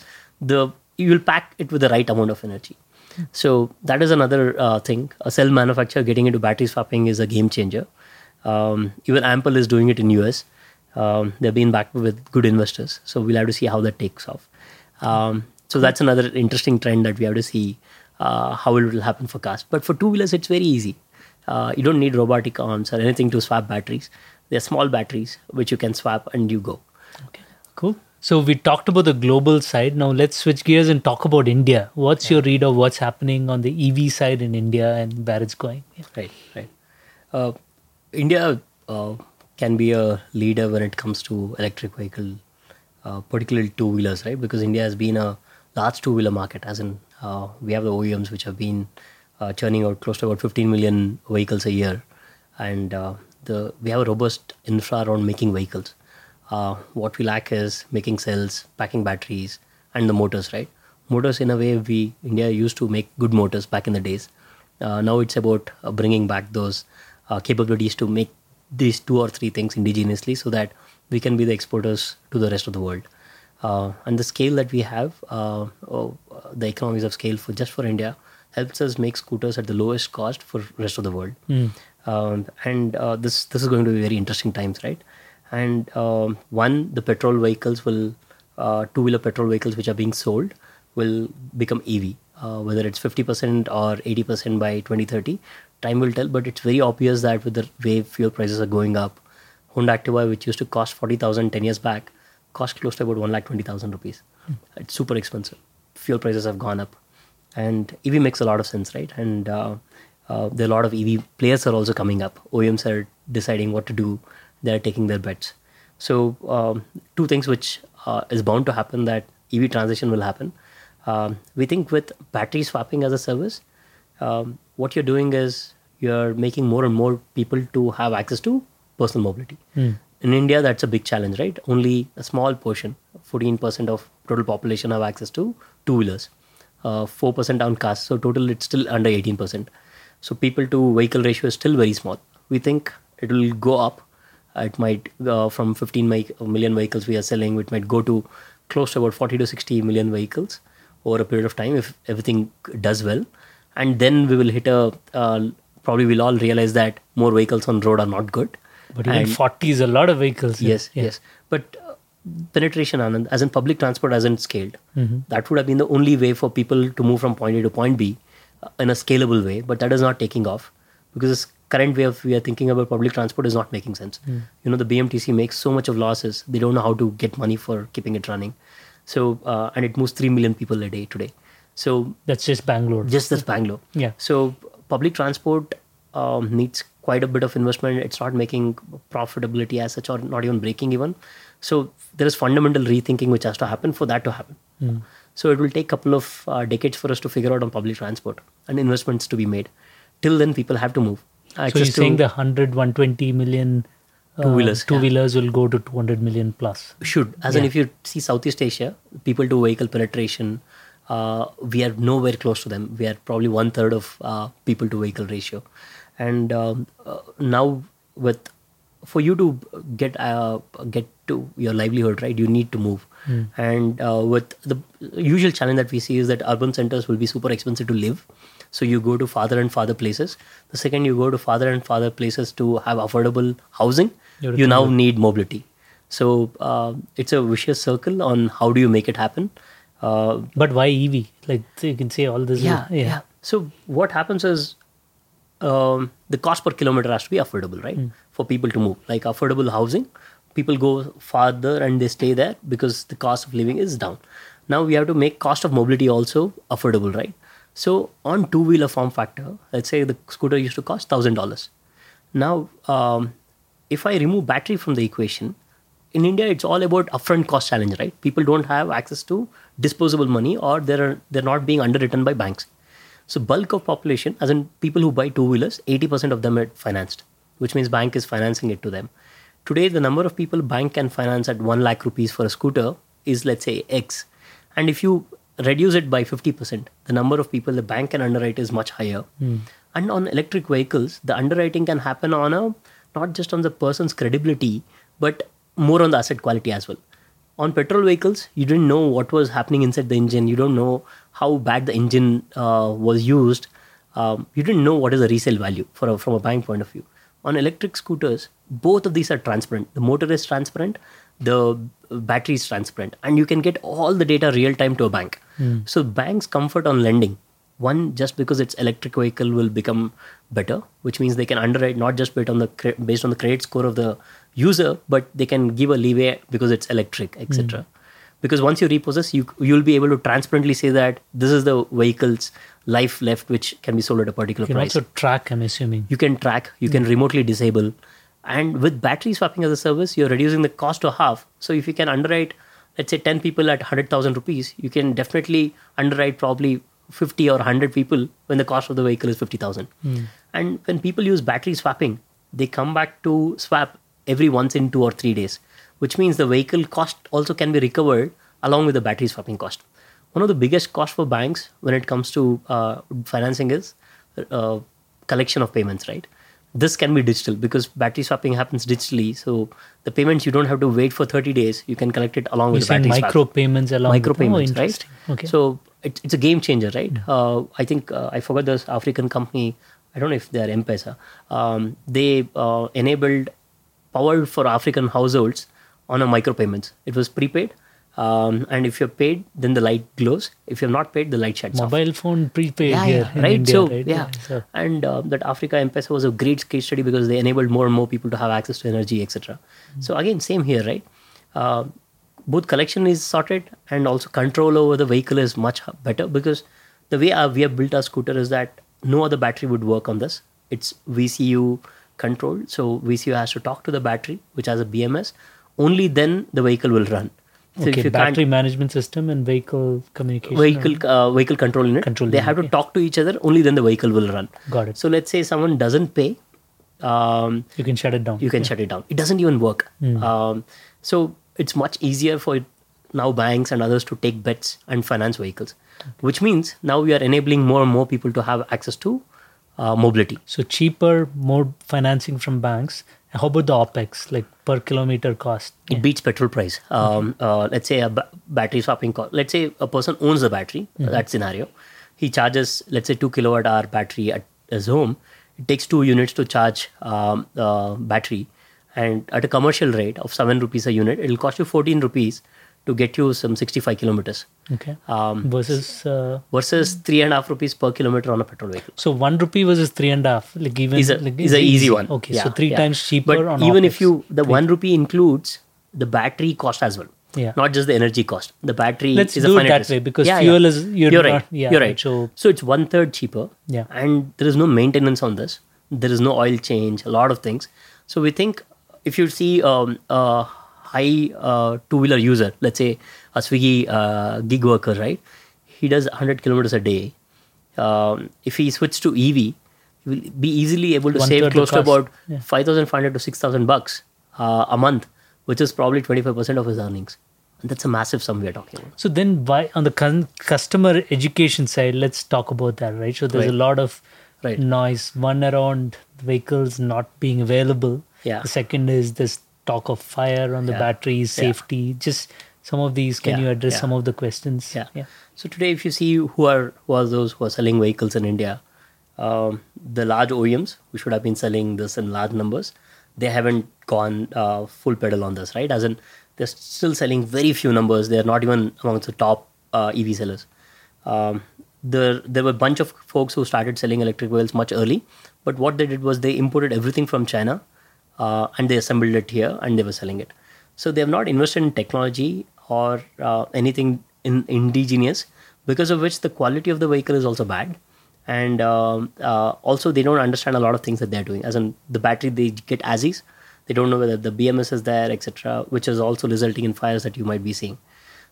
the you will pack it with the right amount of energy. Mm. So that is another uh, thing. A cell manufacturer getting into battery swapping is a game changer. Um, even Ample is doing it in U S. Um, they've been backed with good investors. So we'll have to see how that takes off. Um, So that's another interesting trend that we have to see uh, how it will happen for cars. But for two-wheelers, it's very easy. Uh, you don't need robotic arms or anything to swap batteries. They're small batteries which you can swap and you go. Okay, cool. So we talked about the global side. Now let's switch gears and talk about India. What's yeah. your read of what's happening on the E V side in India and where it's going? Yeah. Right, right. Uh, India uh, can be a leader when it comes to electric vehicle, uh, particularly two-wheelers, right? Because India has been a large two-wheeler market, as in uh, we have the O E Ms which have been uh, churning out close to about fifteen million vehicles a year, and uh, the we have a robust infra around making vehicles. Uh, what we lack is making cells, packing batteries, and the motors, right? Motors, in a way, we India used to make good motors back in the days. Uh, now it's about uh, bringing back those uh, capabilities to make these two or three things indigenously so that we can be the exporters to the rest of the world. Uh, and the scale that we have, uh, oh, the economies of scale for just for India, helps us make scooters at the lowest cost for rest of the world. Mm. Um, and uh, this this is going to be very interesting times, right? And um, one, the petrol vehicles will, uh, two-wheeler petrol vehicles which are being sold will become E V, uh, whether it's fifty percent or eighty percent by twenty thirty. Time will tell, but it's very obvious that with the way fuel prices are going up, Honda Activa, which used to cost forty thousand ten years back, cost close to about one lakh twenty thousand rupees. Mm. It's super expensive. Fuel prices have gone up. And E V makes a lot of sense, right? And uh, uh, there are a lot of E V players are also coming up. O E Ms are deciding what to do. They're taking their bets. So um, two things which uh, is bound to happen, that E V transition will happen. Um, we think with battery swapping as a service, um, what you're doing is you're making more and more people to have access to personal mobility. Mm. In India, that's a big challenge, right? Only a small portion, fourteen percent of total population have access to two-wheelers, uh, four percent on cars. So total, it's still under eighteen percent. So people to vehicle ratio is still very small. We think it will go up. It might uh, from fifteen million vehicles we are selling, it might go to close to about forty to sixty million vehicles over a period of time if everything does well. And then we will hit a, uh, probably we'll all realize that more vehicles on road are not good. But even forty is a lot of vehicles. Yes, yeah. yes. But uh, penetration, Anand, as in public transport hasn't scaled. Mm-hmm. That would have been the only way for people to move from point A to point B uh, in a scalable way. But that is not taking off because this current way of we are thinking about public transport is not making sense. Mm. You know, the B M T C makes so much of losses. They don't know how to get money for keeping it running. So, uh, and it moves three million people a day today. So that's just Bangalore. Just that's Bangalore. Yeah. So public transport um, needs quite a bit of investment. It's not making profitability as such or not even breaking even. So there is fundamental rethinking which has to happen for that to happen. Mm. So it will take a couple of uh, decades for us to figure out on public transport and investments to be made. Till then, people have to move. Access so you're saying the one hundred, one hundred twenty million uh, two-wheelers, two-wheelers yeah. will go to two hundred million plus? Should. As yeah. in if you see Southeast Asia, people to vehicle penetration, uh, we are nowhere close to them. We are probably one-third of uh, people to vehicle ratio. And um, uh, now, with for you to get uh, get to your livelihood, right? You need to move. Mm. And uh, with the usual challenge that we see is that urban centers will be super expensive to live. So you go to farther and farther places. The second you go to farther and farther places to have affordable housing, You're you now need mobility. So uh, it's a vicious circle on how do you make it happen. Uh, but why E V? Like so you can say all this. Yeah, yeah. yeah. So what happens is, Um, the cost per kilometer has to be affordable, right? Mm. For people to move. Like affordable housing, people go farther and they stay there because the cost of living is down. Now we have to make cost of mobility also affordable, right? So on two-wheeler form factor, let's say the scooter used to cost one thousand dollars. Now, um, if I remove battery from the equation, in India, it's all about upfront cost challenge, right? People don't have access to disposable money, or they're, they're not being underwritten by banks. So bulk of population, as in people who buy two-wheelers, eighty percent of them are financed, which means bank is financing it to them. Today, the number of people bank can finance at one lakh rupees for a scooter is, let's say, X. And if you reduce it by fifty percent, the number of people the bank can underwrite is much higher. Mm. And on electric vehicles, the underwriting can happen on a, not just on the person's credibility, but more on the asset quality as well. On petrol vehicles, you didn't know what was happening inside the engine. You don't know how bad the engine uh, was used. Um, you didn't know what is the resale value for a, from a bank point of view. On electric scooters, both of these are transparent. The motor is transparent, the battery is transparent, and you can get all the data real time to a bank. Mm. So banks comfort on lending. One, just because it's electric vehicle will become better, which means they can underwrite not just based on the cre- based on the credit score of the user, but they can give a leeway because it's electric, et cetera. Mm. Because once you repossess, you you'll be able to transparently say that this is the vehicle's life left, which can be sold at a particular price. You can price. also track, I'm assuming. You can track, you mm. can remotely disable. And with battery swapping as a service, you're reducing the cost to half. So if you can underwrite, let's say ten people at one hundred thousand rupees, you can definitely underwrite probably fifty or one hundred people when the cost of the vehicle is fifty thousand. Mm. And when people use battery swapping, they come back to swap every once in two or three days, which means the vehicle cost also can be recovered along with the battery swapping cost. One of the biggest costs for banks when it comes to uh, financing is uh, collection of payments, right? This can be digital because battery swapping happens digitally. So the payments, you don't have to wait for thirty days. You can collect it along You're with the battery micro swap. payments along micro with payments, oh, right? Okay. So it, it's a game changer, right? Mm. Uh, I think uh, I forgot this African company. I don't know if they are M-Pesa. Um, they uh, enabled power for African households on a micro payments. It was prepaid. Um, and if you're paid, then the light glows. If you're not paid, the light shuts off. Mobile phone prepaid yeah, here, yeah, right? India, so, right? Yeah. So. And uh, that Africa M-Pesa was a great case study because they enabled more and more people to have access to energy, et cetera. Mm. So again, same here, right? Uh, both collection is sorted and also control over the vehicle is much better because the way our, we have built our scooter is that no other battery would work on this. It's V C U controlled. So V C U has to talk to the battery, which has a B M S. Only then the vehicle will run. So okay, if you battery management system and vehicle communication. Vehicle uh, vehicle control unit. Control they unit, have to yeah. talk to each other. Only then the vehicle will run. Got it. So let's say someone doesn't pay. Um, you can shut it down. You can yeah. shut it down. It doesn't even work. Mm. Um, so it's much easier for it, now banks and others to take bets and finance vehicles. Okay. Which means now we are enabling more and more people to have access to uh, mobility. So cheaper, more financing from banks. How about the OPEX, like per kilometer cost? It yeah. beats petrol price. Um, okay. uh, let's say a ba- battery swapping cost. Let's say a person owns the battery, mm-hmm. that scenario. He charges, let's say, two kilowatt hour battery at his home. It takes two units to charge um, the battery. And at a commercial rate of seven rupees a unit, it will cost you fourteen rupees to get you some sixty-five kilometers. Okay. Um, versus? Uh, versus three and a half rupees per kilometer on a petrol vehicle. So one rupee versus three and a half. Like even is an like easy, easy one. Okay. Yeah, so three yeah. times cheaper but on even OPEX. If you, the three. one rupee includes the battery cost as well. Yeah. Not just the energy cost. The battery Let's is a finite. Let's do it that way because yeah, fuel yeah. is, you're, you're right. Not, yeah, you're right. So, so it's one third cheaper. Yeah. And there is no maintenance on this. There is no oil change, a lot of things. So we think if you see, um, uh, high uh, two-wheeler user, let's say a Swiggy uh, gig worker, right? He does one hundred kilometers a day. Um, if he switches to E V, he will be easily able to One save close to about yeah. five thousand five hundred to six thousand bucks uh, a month, which is probably twenty-five percent of his earnings. And that's a massive sum we are talking about. So then why, on the con- customer education side, let's talk about that, right? So there's right. a lot of right. noise. One around vehicles not being available. Yeah. The second is this talk of fire on the yeah. batteries, safety, yeah. just some of these. Can yeah. you address yeah. some of the questions? Yeah. yeah. So today, if you see who are who are those who are selling vehicles in India, um, the large O E Ms who should have been selling this in large numbers, they haven't gone uh, full pedal on this, right? As in, they're still selling very few numbers. They're not even amongst the top uh, E V sellers. Um, there, there were a bunch of folks who started selling electric vehicles much early, but what they did was they imported everything from China. Uh, and they assembled it here and they were selling it. So they have not invested in technology or uh, anything in indigenous, because of which the quality of the vehicle is also bad. And uh, uh, also they don't understand a lot of things that they're doing. As in the battery, they get as is. They don't know whether the B M S is there, et cetera, which is also resulting in fires that you might be seeing.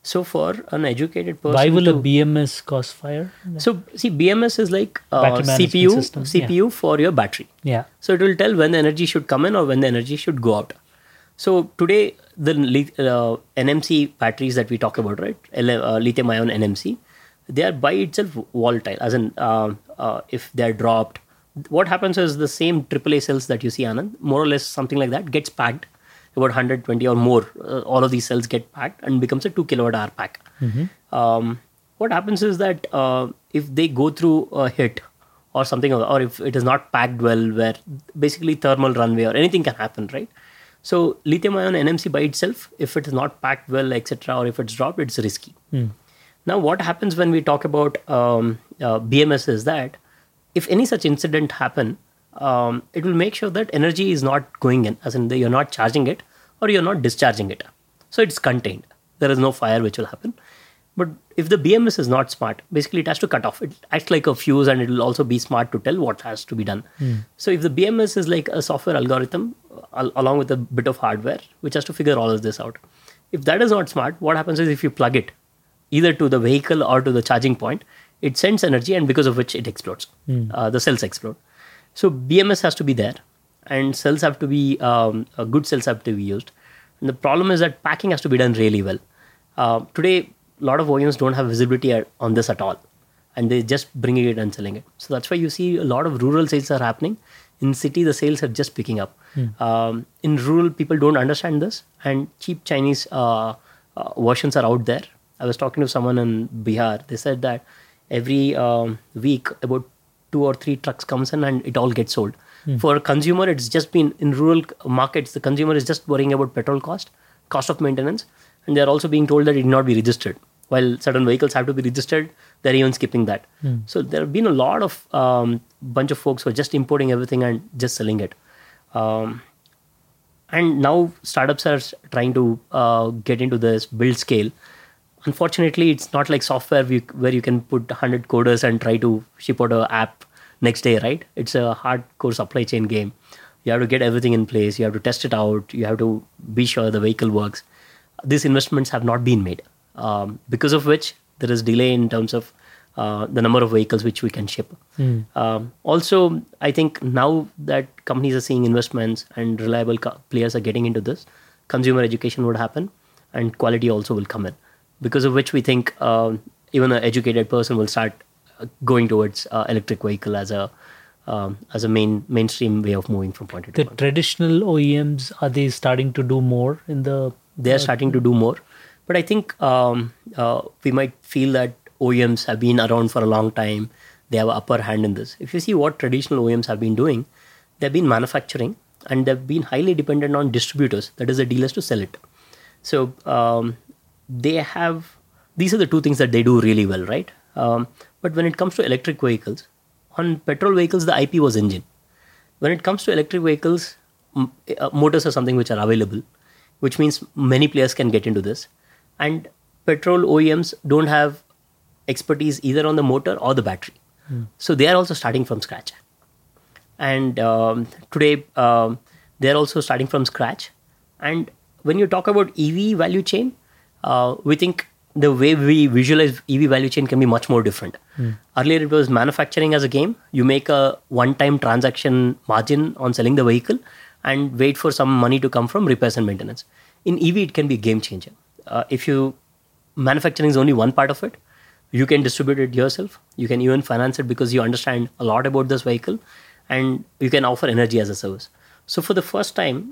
So for an educated person... Why will to, a B M S cause fire? So see, B M S is like uh, C P U system. C P U yeah. for your battery. Yeah. So it will tell when the energy should come in or when the energy should go out. So today, the uh, N M C batteries that we talk about, right? Uh, lithium-ion N M C, they are by itself volatile. As in, uh, uh, if they're dropped, what happens is the same triple A cells that you see, Anand, more or less something like that, gets packed. About one hundred twenty or more, uh, all of these cells get packed and becomes a two kilowatt hour pack. Mm-hmm. Um, what happens is that uh, if they go through a hit or something, or if it is not packed well, where basically thermal runaway or anything can happen, right? So lithium-ion N M C by itself, if it is not packed well, et cetera, or if it's dropped, it's risky. Mm. Now, what happens when we talk about um, uh, B M S is that if any such incident happen, Um, it will make sure that energy is not going in, as in the, you're not charging it or you're not discharging it. So it's contained. There is no fire which will happen. But if the B M S is not smart, basically it has to cut off. It acts like a fuse, and it will also be smart to tell what has to be done. Mm. So if the B M S is like a software algorithm al- along with a bit of hardware, which has to figure all of this out. If that is not smart, what happens is if you plug it either to the vehicle or to the charging point, it sends energy, and because of which it explodes. Mm. Uh, the cells explode. So B M S has to be there, and cells have to be, um, uh, good cells have to be used. And the problem is that packing has to be done really well. Uh, today, a lot of O E Ms don't have visibility at, on this at all, and they're just bringing it and selling it. So that's why you see a lot of rural sales are happening. In city, the sales are just picking up. Mm. Um, in rural, people don't understand this, and cheap Chinese uh, uh, versions are out there. I was talking to someone in Bihar. They said that every um, week about two or three trucks comes in and it all gets sold. Mm. For a consumer, it's just been in rural markets, the consumer is just worrying about petrol cost, cost of maintenance, and they're also being told that it will not be registered. While certain vehicles have to be registered, they're even skipping that. Mm. So there have been a lot of um, bunch of folks who are just importing everything and just selling it. Um, and now startups are trying to uh, get into this, build scale. Unfortunately, it's not like software where you can put one hundred coders and try to ship out an app next day, right? It's a hardcore supply chain game. You have to get everything in place. You have to test it out. You have to be sure the vehicle works. These investments have not been made, um, because of which there is delay in terms of uh, the number of vehicles which we can ship. Mm. Um, also, I think now that companies are seeing investments and reliable co- players are getting into this, consumer education would happen and quality also will come in. Because of which we think uh, even an educated person will start going towards uh, electric vehicle as a um, as a main mainstream way of moving from point to point. The traditional O E Ms, are they starting to do more in the? They are uh, starting to do more, but I think um, uh, we might feel that O E Ms have been around for a long time. They have an upper hand in this. If you see what traditional O E Ms have been doing, they've been manufacturing and they've been highly dependent on distributors, that is the dealers, to sell it. So. Um, They have, these are the two things that they do really well, right? Um, but when it comes to electric vehicles, on petrol vehicles, the I P was engine. When it comes to electric vehicles, m- uh, motors are something which are available, which means many players can get into this. And petrol O E Ms don't have expertise either on the motor or the battery. Mm. So they are also starting from scratch. And um, today, um, they're also starting from scratch. And when you talk about E V value chain, Uh, we think the way we visualize E V value chain can be much more different. Mm. Earlier, it was manufacturing as a game. You make a one-time transaction margin on selling the vehicle and wait for some money to come from repairs and maintenance. In E V, it can be a game changer. Uh, if you manufacturing is only one part of it, you can distribute it yourself. You can even finance it because you understand a lot about this vehicle, and you can offer energy as a service. So for the first time,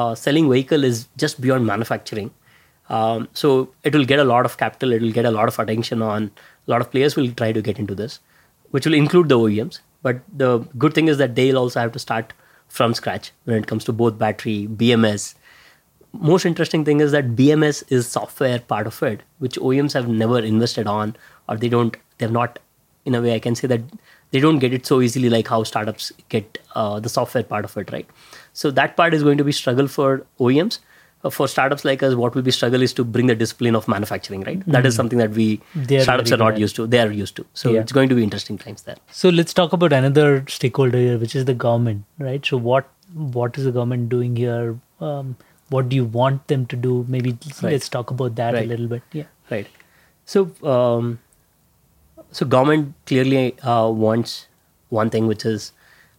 uh, selling vehicle is just beyond manufacturing. Um, so it will get a lot of capital, it will get a lot of attention on, a lot of players will try to get into this, which will include the O E Ms. But the good thing is that they'll also have to start from scratch when it comes to both battery, B M S. Most interesting thing is that B M S is software part of it, which O E Ms have never invested on, or they don't, they've not, in a way I can say that they don't get it so easily like how startups get uh, the software part of it, right? So that part is going to be struggle for O E Ms. for startups like us, what will be struggle is to bring the discipline of manufacturing, right? Mm-hmm. That is something that we They're startups are not bad. used to. They are used to. So yeah. it's going to be interesting times there. So let's talk about another stakeholder here, which is the government, right? So what what is the government doing here? Um, what do you want them to do? Maybe right. let's talk about that right. a little bit. Yeah. Right. So, um, so government clearly uh, wants one thing, which is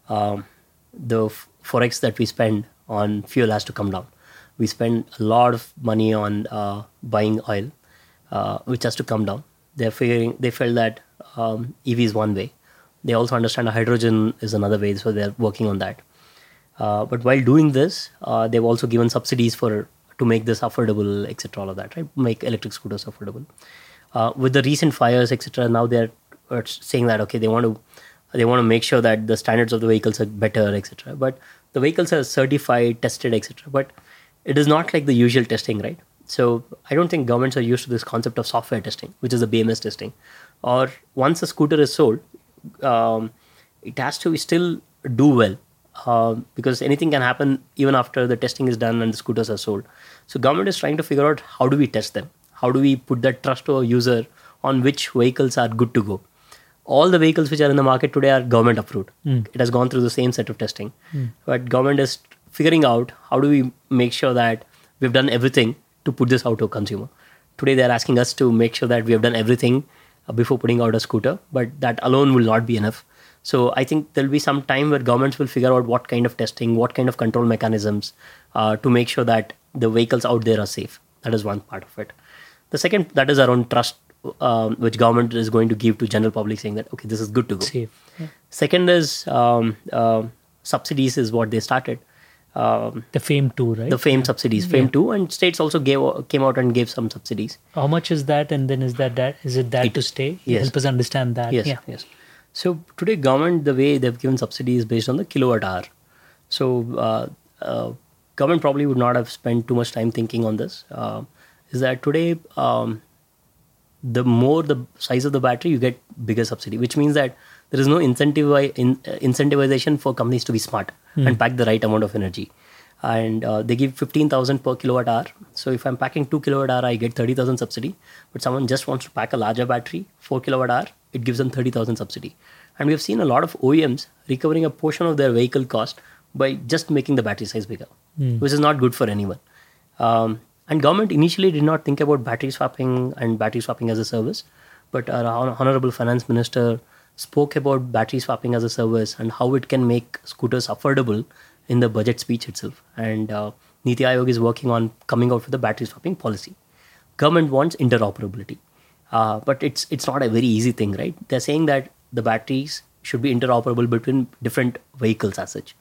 um, the forex that we spend on fuel has to come down. We spend a lot of money on uh, buying oil, uh, which has to come down. They're figuring, they felt that um, E V is one way. They also understand hydrogen is another way, so they're working on that. Uh, but while doing this, uh, they've also given subsidies for to make this affordable, et cetera. All of that, right? Make electric scooters affordable. Uh, with the recent fires, et cetera. Now they're saying that okay, they want to they want to make sure that the standards of the vehicles are better, et cetera. But the vehicles are certified, tested, et cetera. But it is not like the usual testing, right? So I don't think governments are used to this concept of software testing, which is the B M S testing. Or once a scooter is sold, um, it has to still do well uh, because anything can happen even after the testing is done and the scooters are sold. So government is trying to figure out how do we test them? How do we put that trust to a user on which vehicles are good to go? All the vehicles which are in the market today are government approved. Mm. It has gone through the same set of testing. Mm. But government is figuring out how do we make sure that we've done everything to put this out to a consumer. Today, they're asking us to make sure that we have done everything before putting out a scooter, but that alone will not be enough. So I think there'll be some time where governments will figure out what kind of testing, what kind of control mechanisms uh, to make sure that the vehicles out there are safe. That is one part of it. The second, that is around trust, um, which government is going to give to general public saying that, okay, this is good to go. Safe. Yeah. Second is um, uh, subsidies is what they started. Um, the FAME two, right? The FAME yeah. subsidies, FAME two, yeah. and states also gave came out and gave some subsidies. How much is that? And then is that that is it that it, to stay? Yes. Help us understand that. Yes, yeah. yes. So today, government the way they've given subsidies based on the kilowatt hour. So uh, uh, government probably would not have spent too much time thinking on this. Uh, is that today um, the more the size of the battery, you get bigger subsidy, which means that there is no incentivi- in, uh, incentivization for companies to be smart mm. and pack the right amount of energy. And uh, they give fifteen thousand per kilowatt hour. So if I'm packing two kilowatt hour, I get thirty thousand subsidy. But someone just wants to pack a larger battery, four kilowatt hour, it gives them thirty thousand subsidy. And we have seen a lot of O E Ms recovering a portion of their vehicle cost by just making the battery size bigger, mm. which is not good for anyone. Um, and government initially did not think about battery swapping and battery swapping as a service. But our hon- Honorable Finance Minister spoke about battery swapping as a service and how it can make scooters affordable in the budget speech itself. And uh, Niti Aayog is working on coming out with a battery swapping policy. Government wants interoperability, uh, but it's it's not a very easy thing, right? They're saying that the batteries should be interoperable between different vehicles as such.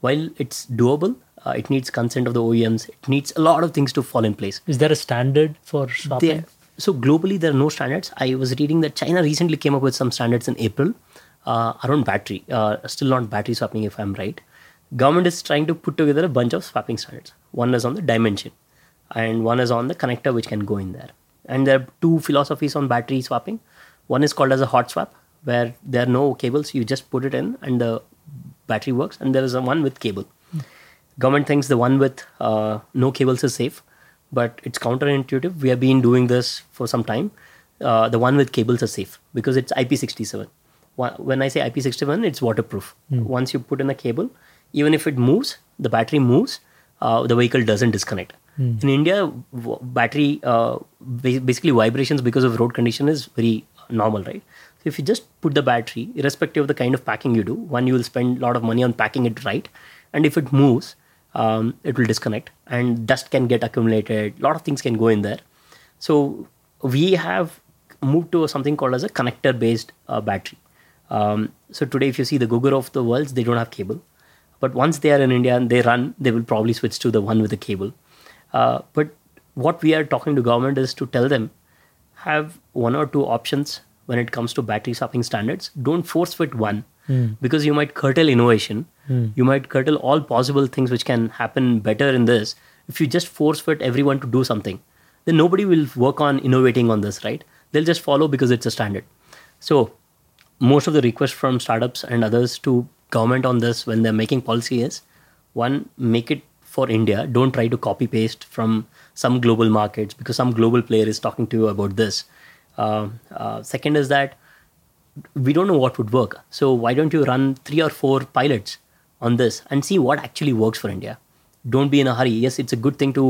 While it's doable, uh, it needs consent of the O E Ms. It needs a lot of things to fall in place. Is there a standard for swapping? They're, So globally, there are no standards. I was reading that China recently came up with some standards in April uh, around battery, uh, still not battery swapping if I'm right. Government is trying to put together a bunch of swapping standards. One is on the dimension and one is on the connector which can go in there. And there are two philosophies on battery swapping. One is called as a hot swap where there are no cables. You just put it in and the battery works. And there is a one with cable. Mm. Government thinks the one with uh, no cables is safe. But it's counterintuitive. We have been doing this for some time. Uh, the one with cables is safe because it's I P sixty-seven. When I say I P sixty-seven, it's waterproof. Mm. Once you put in a cable, even if it moves, the battery moves, uh, the vehicle doesn't disconnect. Mm. In India, w- battery, uh, ba- basically vibrations because of road condition is very normal, right? So if you just put the battery, irrespective of the kind of packing you do, one, you will spend a lot of money on packing it right. And if it moves, Um, it will disconnect and dust can get accumulated. A lot of things can go in there. So we have moved to something called as a connector-based uh, battery. Um, so today, if you see the Goguru of the world, they don't have cable. But once they are in India and they run, they will probably switch to the one with the cable. Uh, but what we are talking to government is to tell them, have one or two options when it comes to battery swapping standards. Don't force fit one. Mm. Because you might curtail innovation, mm. you might curtail all possible things which can happen better in this. If you just force fit everyone to do something, then nobody will work on innovating on this, right? They'll just follow because it's a standard. So most of the requests from startups and others to government on this when they're making policy is, one, make it for India. Don't try to copy paste from some global markets because some global player is talking to you about this. Uh, uh, second is that we don't know what would work. So why don't you run three or four pilots on this and see what actually works for India? Don't be in a hurry. Yes, it's a good thing to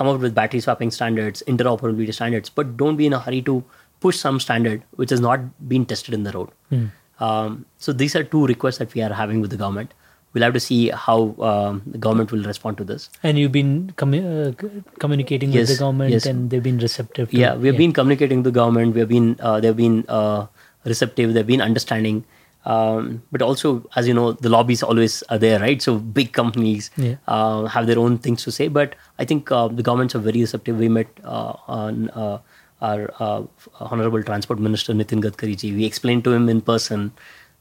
come up with battery swapping standards, interoperability standards, but don't be in a hurry to push some standard which has not been tested in the road. Mm. Um, so these are two requests that we are having with the government. We'll have to see how um, the government will respond to this. And you've been commu- uh, communicating yes, with the government yes. and they've been receptive. To yeah, we've yeah. been communicating with the government. We've been, uh, they've been uh, receptive. They've been understanding. Um, but also, as you know, the lobbies always are there, right? So big companies yeah. uh, have their own things to say. But I think uh, the governments are very receptive. We met uh, on... Uh, Our uh, Honorable Transport Minister Nitin Gadkari ji, we explained to him in person.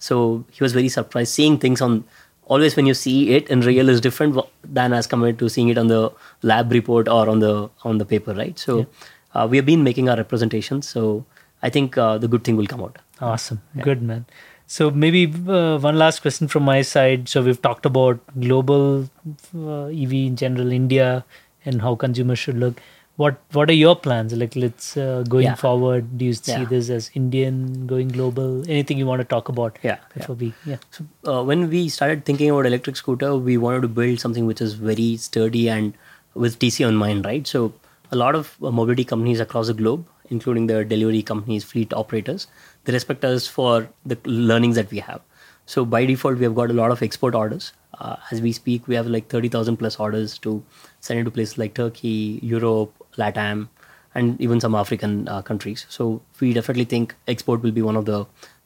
So he was very surprised seeing things on, always when you see it in real is different than as compared to seeing it on the lab report or on the on the paper, right? So yeah. uh, we have been making our representations. So I think uh, the good thing will come out. Awesome. Yeah. Good, man. So maybe uh, one last question from my side. So we've talked about global uh, E V in general, India and how consumers should look. What what are your plans? Like, let's uh, going yeah. forward. Do you see yeah. this as Indian going global? Anything you want to talk about? Yeah. Before yeah. we, yeah. So uh, when we started thinking about electric scooter, we wanted to build something which is very sturdy and with T C on mind, right? So a lot of uh, mobility companies across the globe, including the delivery companies, fleet operators, they respect us for the learnings that we have. So by default, we have got a lot of export orders. Uh, as we speak, we have like thirty thousand plus orders to send into places like Turkey, Europe, LATAM, and even some African uh, countries. So we definitely think export will be one of the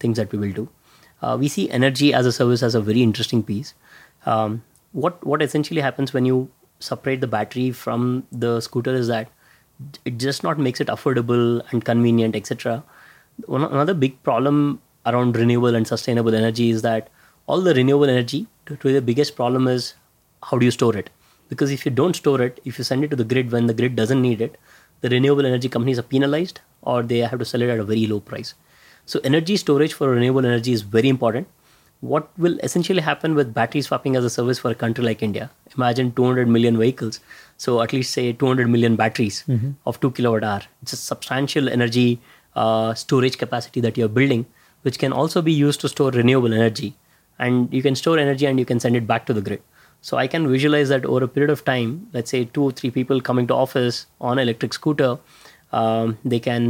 things that we will do. Uh, we see energy as a service as a very interesting piece. Um, what what essentially happens when you separate the battery from the scooter is that it just not makes it affordable and convenient, et cetera. Another big problem around renewable and sustainable energy is that all the renewable energy, to the biggest problem is how do you store it? Because if you don't store it, if you send it to the grid when the grid doesn't need it, the renewable energy companies are penalized or they have to sell it at a very low price. So energy storage for renewable energy is very important. What will essentially happen with battery swapping as a service for a country like India? Imagine two hundred million vehicles. So at least say two hundred million batteries mm-hmm. of two kilowatt hour. It's a substantial energy uh, storage capacity that you're building, which can also be used to store renewable energy. And you can store energy and you can send it back to the grid. So I can visualize that over a period of time, let's say two or three people coming to office on electric scooter, um, they can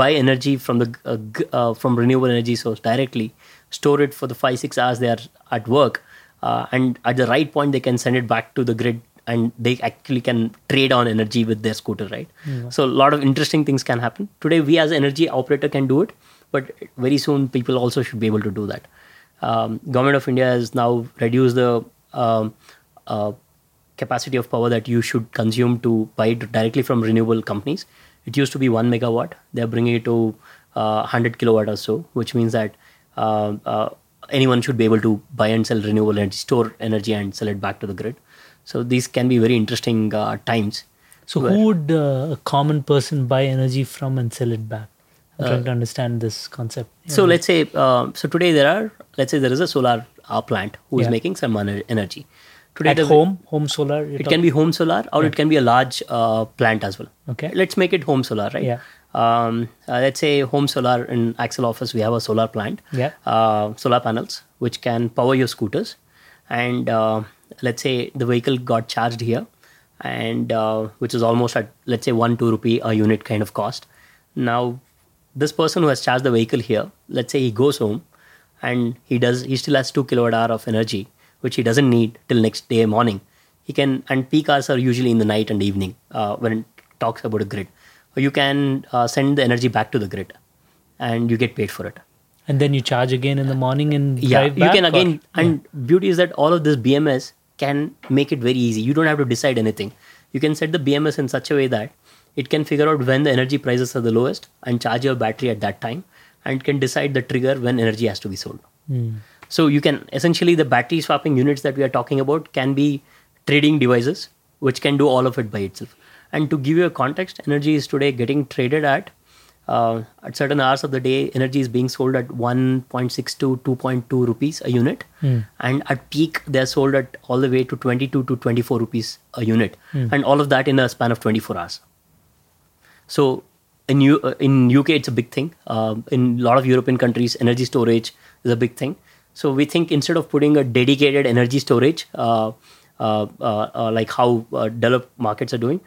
buy energy from the uh, uh, from renewable energy source directly, store it for the five, six hours they are at work. Uh, and at the right point, they can send it back to the grid and they actually can trade on energy with their scooter, right? Yeah. So a lot of interesting things can happen. Today, we as an energy operator can do it, but very soon people also should be able to do that. Um, Government of India has now reduced the Um, uh, capacity of power that you should consume to buy it directly from renewable companies. It used to be one megawatt. They're bringing it to uh, one hundred kilowatt or so, which means that uh, uh, anyone should be able to buy and sell renewable energy, store energy and sell it back to the grid. So these can be very interesting uh, times. So who would uh, a common person buy energy from and sell it back? I'm uh, trying to understand this concept. So yeah. let's say, uh, so today there are, let's say there is a solar our plant who yeah. is making some energy. Today At home? Home solar? It talking? Can be home solar or yeah. it can be a large uh, plant as well. Okay. Let's make it home solar, right? Yeah. Um, uh, let's say home solar in Axle office, we have a solar plant, yeah. uh, solar panels, which can power your scooters. And uh, let's say the vehicle got charged here and uh, which is almost at, let's say, one, two rupee a unit kind of cost. Now, this person who has charged the vehicle here, let's say he goes home, and he does. He still has two kilowatt hour of energy, which he doesn't need till next day morning. He can, and peak hours are usually in the night and evening uh, when it talks about a grid. Or you can uh, send the energy back to the grid, and you get paid for it. And then you charge again in the morning and yeah, drive back, you can again. Or? And yeah. beauty is that all of this B M S can make it very easy. You don't have to decide anything. You can set the B M S in such a way that it can figure out when the energy prices are the lowest and charge your battery at that time. And can decide the trigger when energy has to be sold. Mm. So you can essentially the battery swapping units that we are talking about can be trading devices which can do all of it by itself. And to give you a context, energy is today getting traded at uh, at certain hours of the day, energy is being sold at one point six to two point two rupees a unit. Mm. And at peak, they're sold at all the way to twenty-two to twenty-four rupees a unit. Mm. And all of that in a span of twenty-four hours. So in U- uh, in U K, it's a big thing. Uh, in a lot of European countries, energy storage is a big thing. So we think instead of putting a dedicated energy storage, uh, uh, uh, uh, like how uh, developed markets are doing,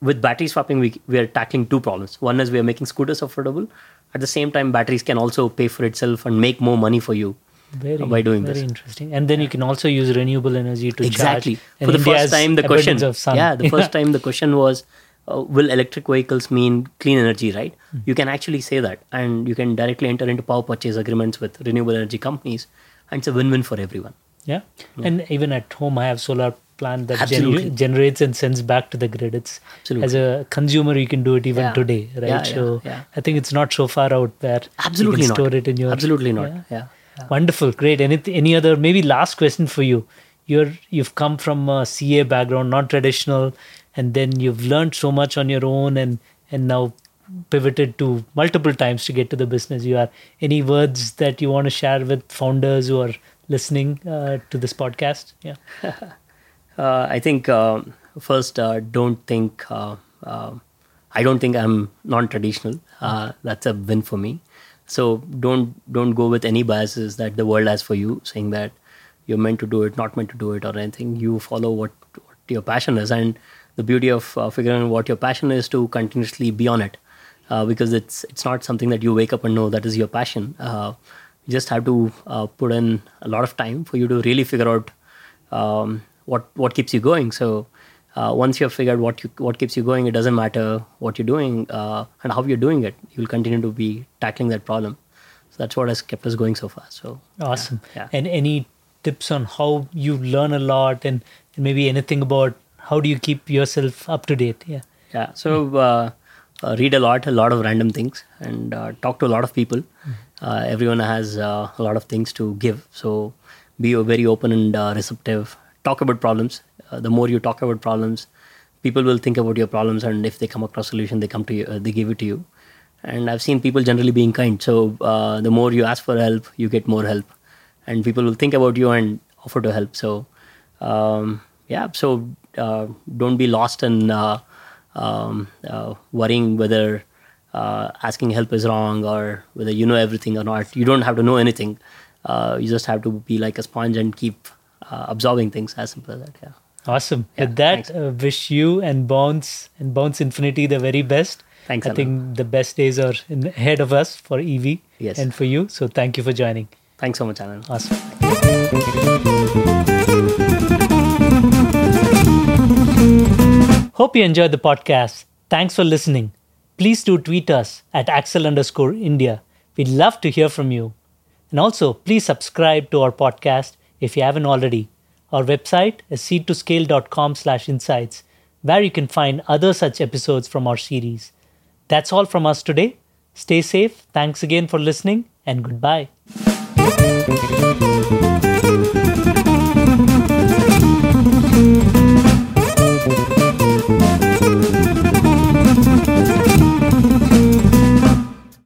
with battery swapping, we we are tackling two problems. One is we are making scooters affordable. At the same time, batteries can also pay for itself and make more money for you very, by doing very this. Very interesting. And then you can also use renewable energy to exactly. charge. Exactly. For the first time, the question. Yeah, the first time the question was, uh, will electric vehicles mean clean energy? Right? Mm. You can actually say that, and you can directly enter into power purchase agreements with renewable energy companies, and it's a win-win for everyone. Yeah, yeah. And even at home, I have solar. Plant that gener- generates and sends back to the grid. It's Absolutely. As a consumer, you can do it even yeah. today, right? Yeah, yeah, so yeah. I think it's not so far out there. Absolutely you can not. Store it in your. Absolutely not. Yeah. Yeah. yeah. Wonderful, great. Any any other maybe last question for you? You're you've come from a C A background, not traditional, and then you've learned so much on your own, and and now pivoted to multiple times to get to the business you are. Any words that you want to share with founders who are listening uh, to this podcast? Yeah. Uh, I think uh, first, uh, don't think, uh, uh, I don't think I'm non-traditional. Uh, that's a win for me. So don't don't go with any biases that the world has for you, saying that you're meant to do it, not meant to do it or anything. You follow what, what your passion is. And the beauty of uh, figuring out what your passion is to continuously be on it, uh, because it's it's not something that you wake up and know that is your passion. Uh, you just have to uh, put in a lot of time for you to really figure out um What what keeps you going? So uh, once you've figured what you, what keeps you going, it doesn't matter what you're doing uh, and how you're doing it. You'll continue to be tackling that problem. So that's what has kept us going so far. So awesome. Yeah, yeah. And any tips on how you learn a lot, and, and maybe anything about how do you keep yourself up to date? Yeah. Yeah. So uh, uh, read a lot, a lot of random things, and uh, talk to a lot of people. Mm. Uh, everyone has uh, a lot of things to give. So be very open and uh, receptive. Talk about problems. Uh, the more you talk about problems, people will think about your problems, and if they come across a solution, they come to you, uh, they give it to you. And I've seen people generally being kind. So uh, the more you ask for help, you get more help, and people will think about you and offer to help. So um, yeah, so uh, don't be lost in uh, um, uh, worrying whether uh, asking help is wrong or whether you know everything or not. You don't have to know anything. Uh, you just have to be like a sponge and keep Uh, absorbing things, as simple as that. Yeah. Awesome. Yeah, with that, uh, wish you and Bounce and Bounce Infinity the very best. Thanks. I Anil. think the best days are in, ahead of us for E V yes. and for you. So thank you for joining. Thanks so much, Anil. Awesome. Hope you enjoyed the podcast. Thanks for listening. Please do tweet us at Axel underscore India. We'd love to hear from you. And also, please subscribe to our podcast if you haven't already. Our website is seed to scale dot com slash insights, where you can find other such episodes from our series. That's all from us today. Stay safe. Thanks again for listening, and goodbye.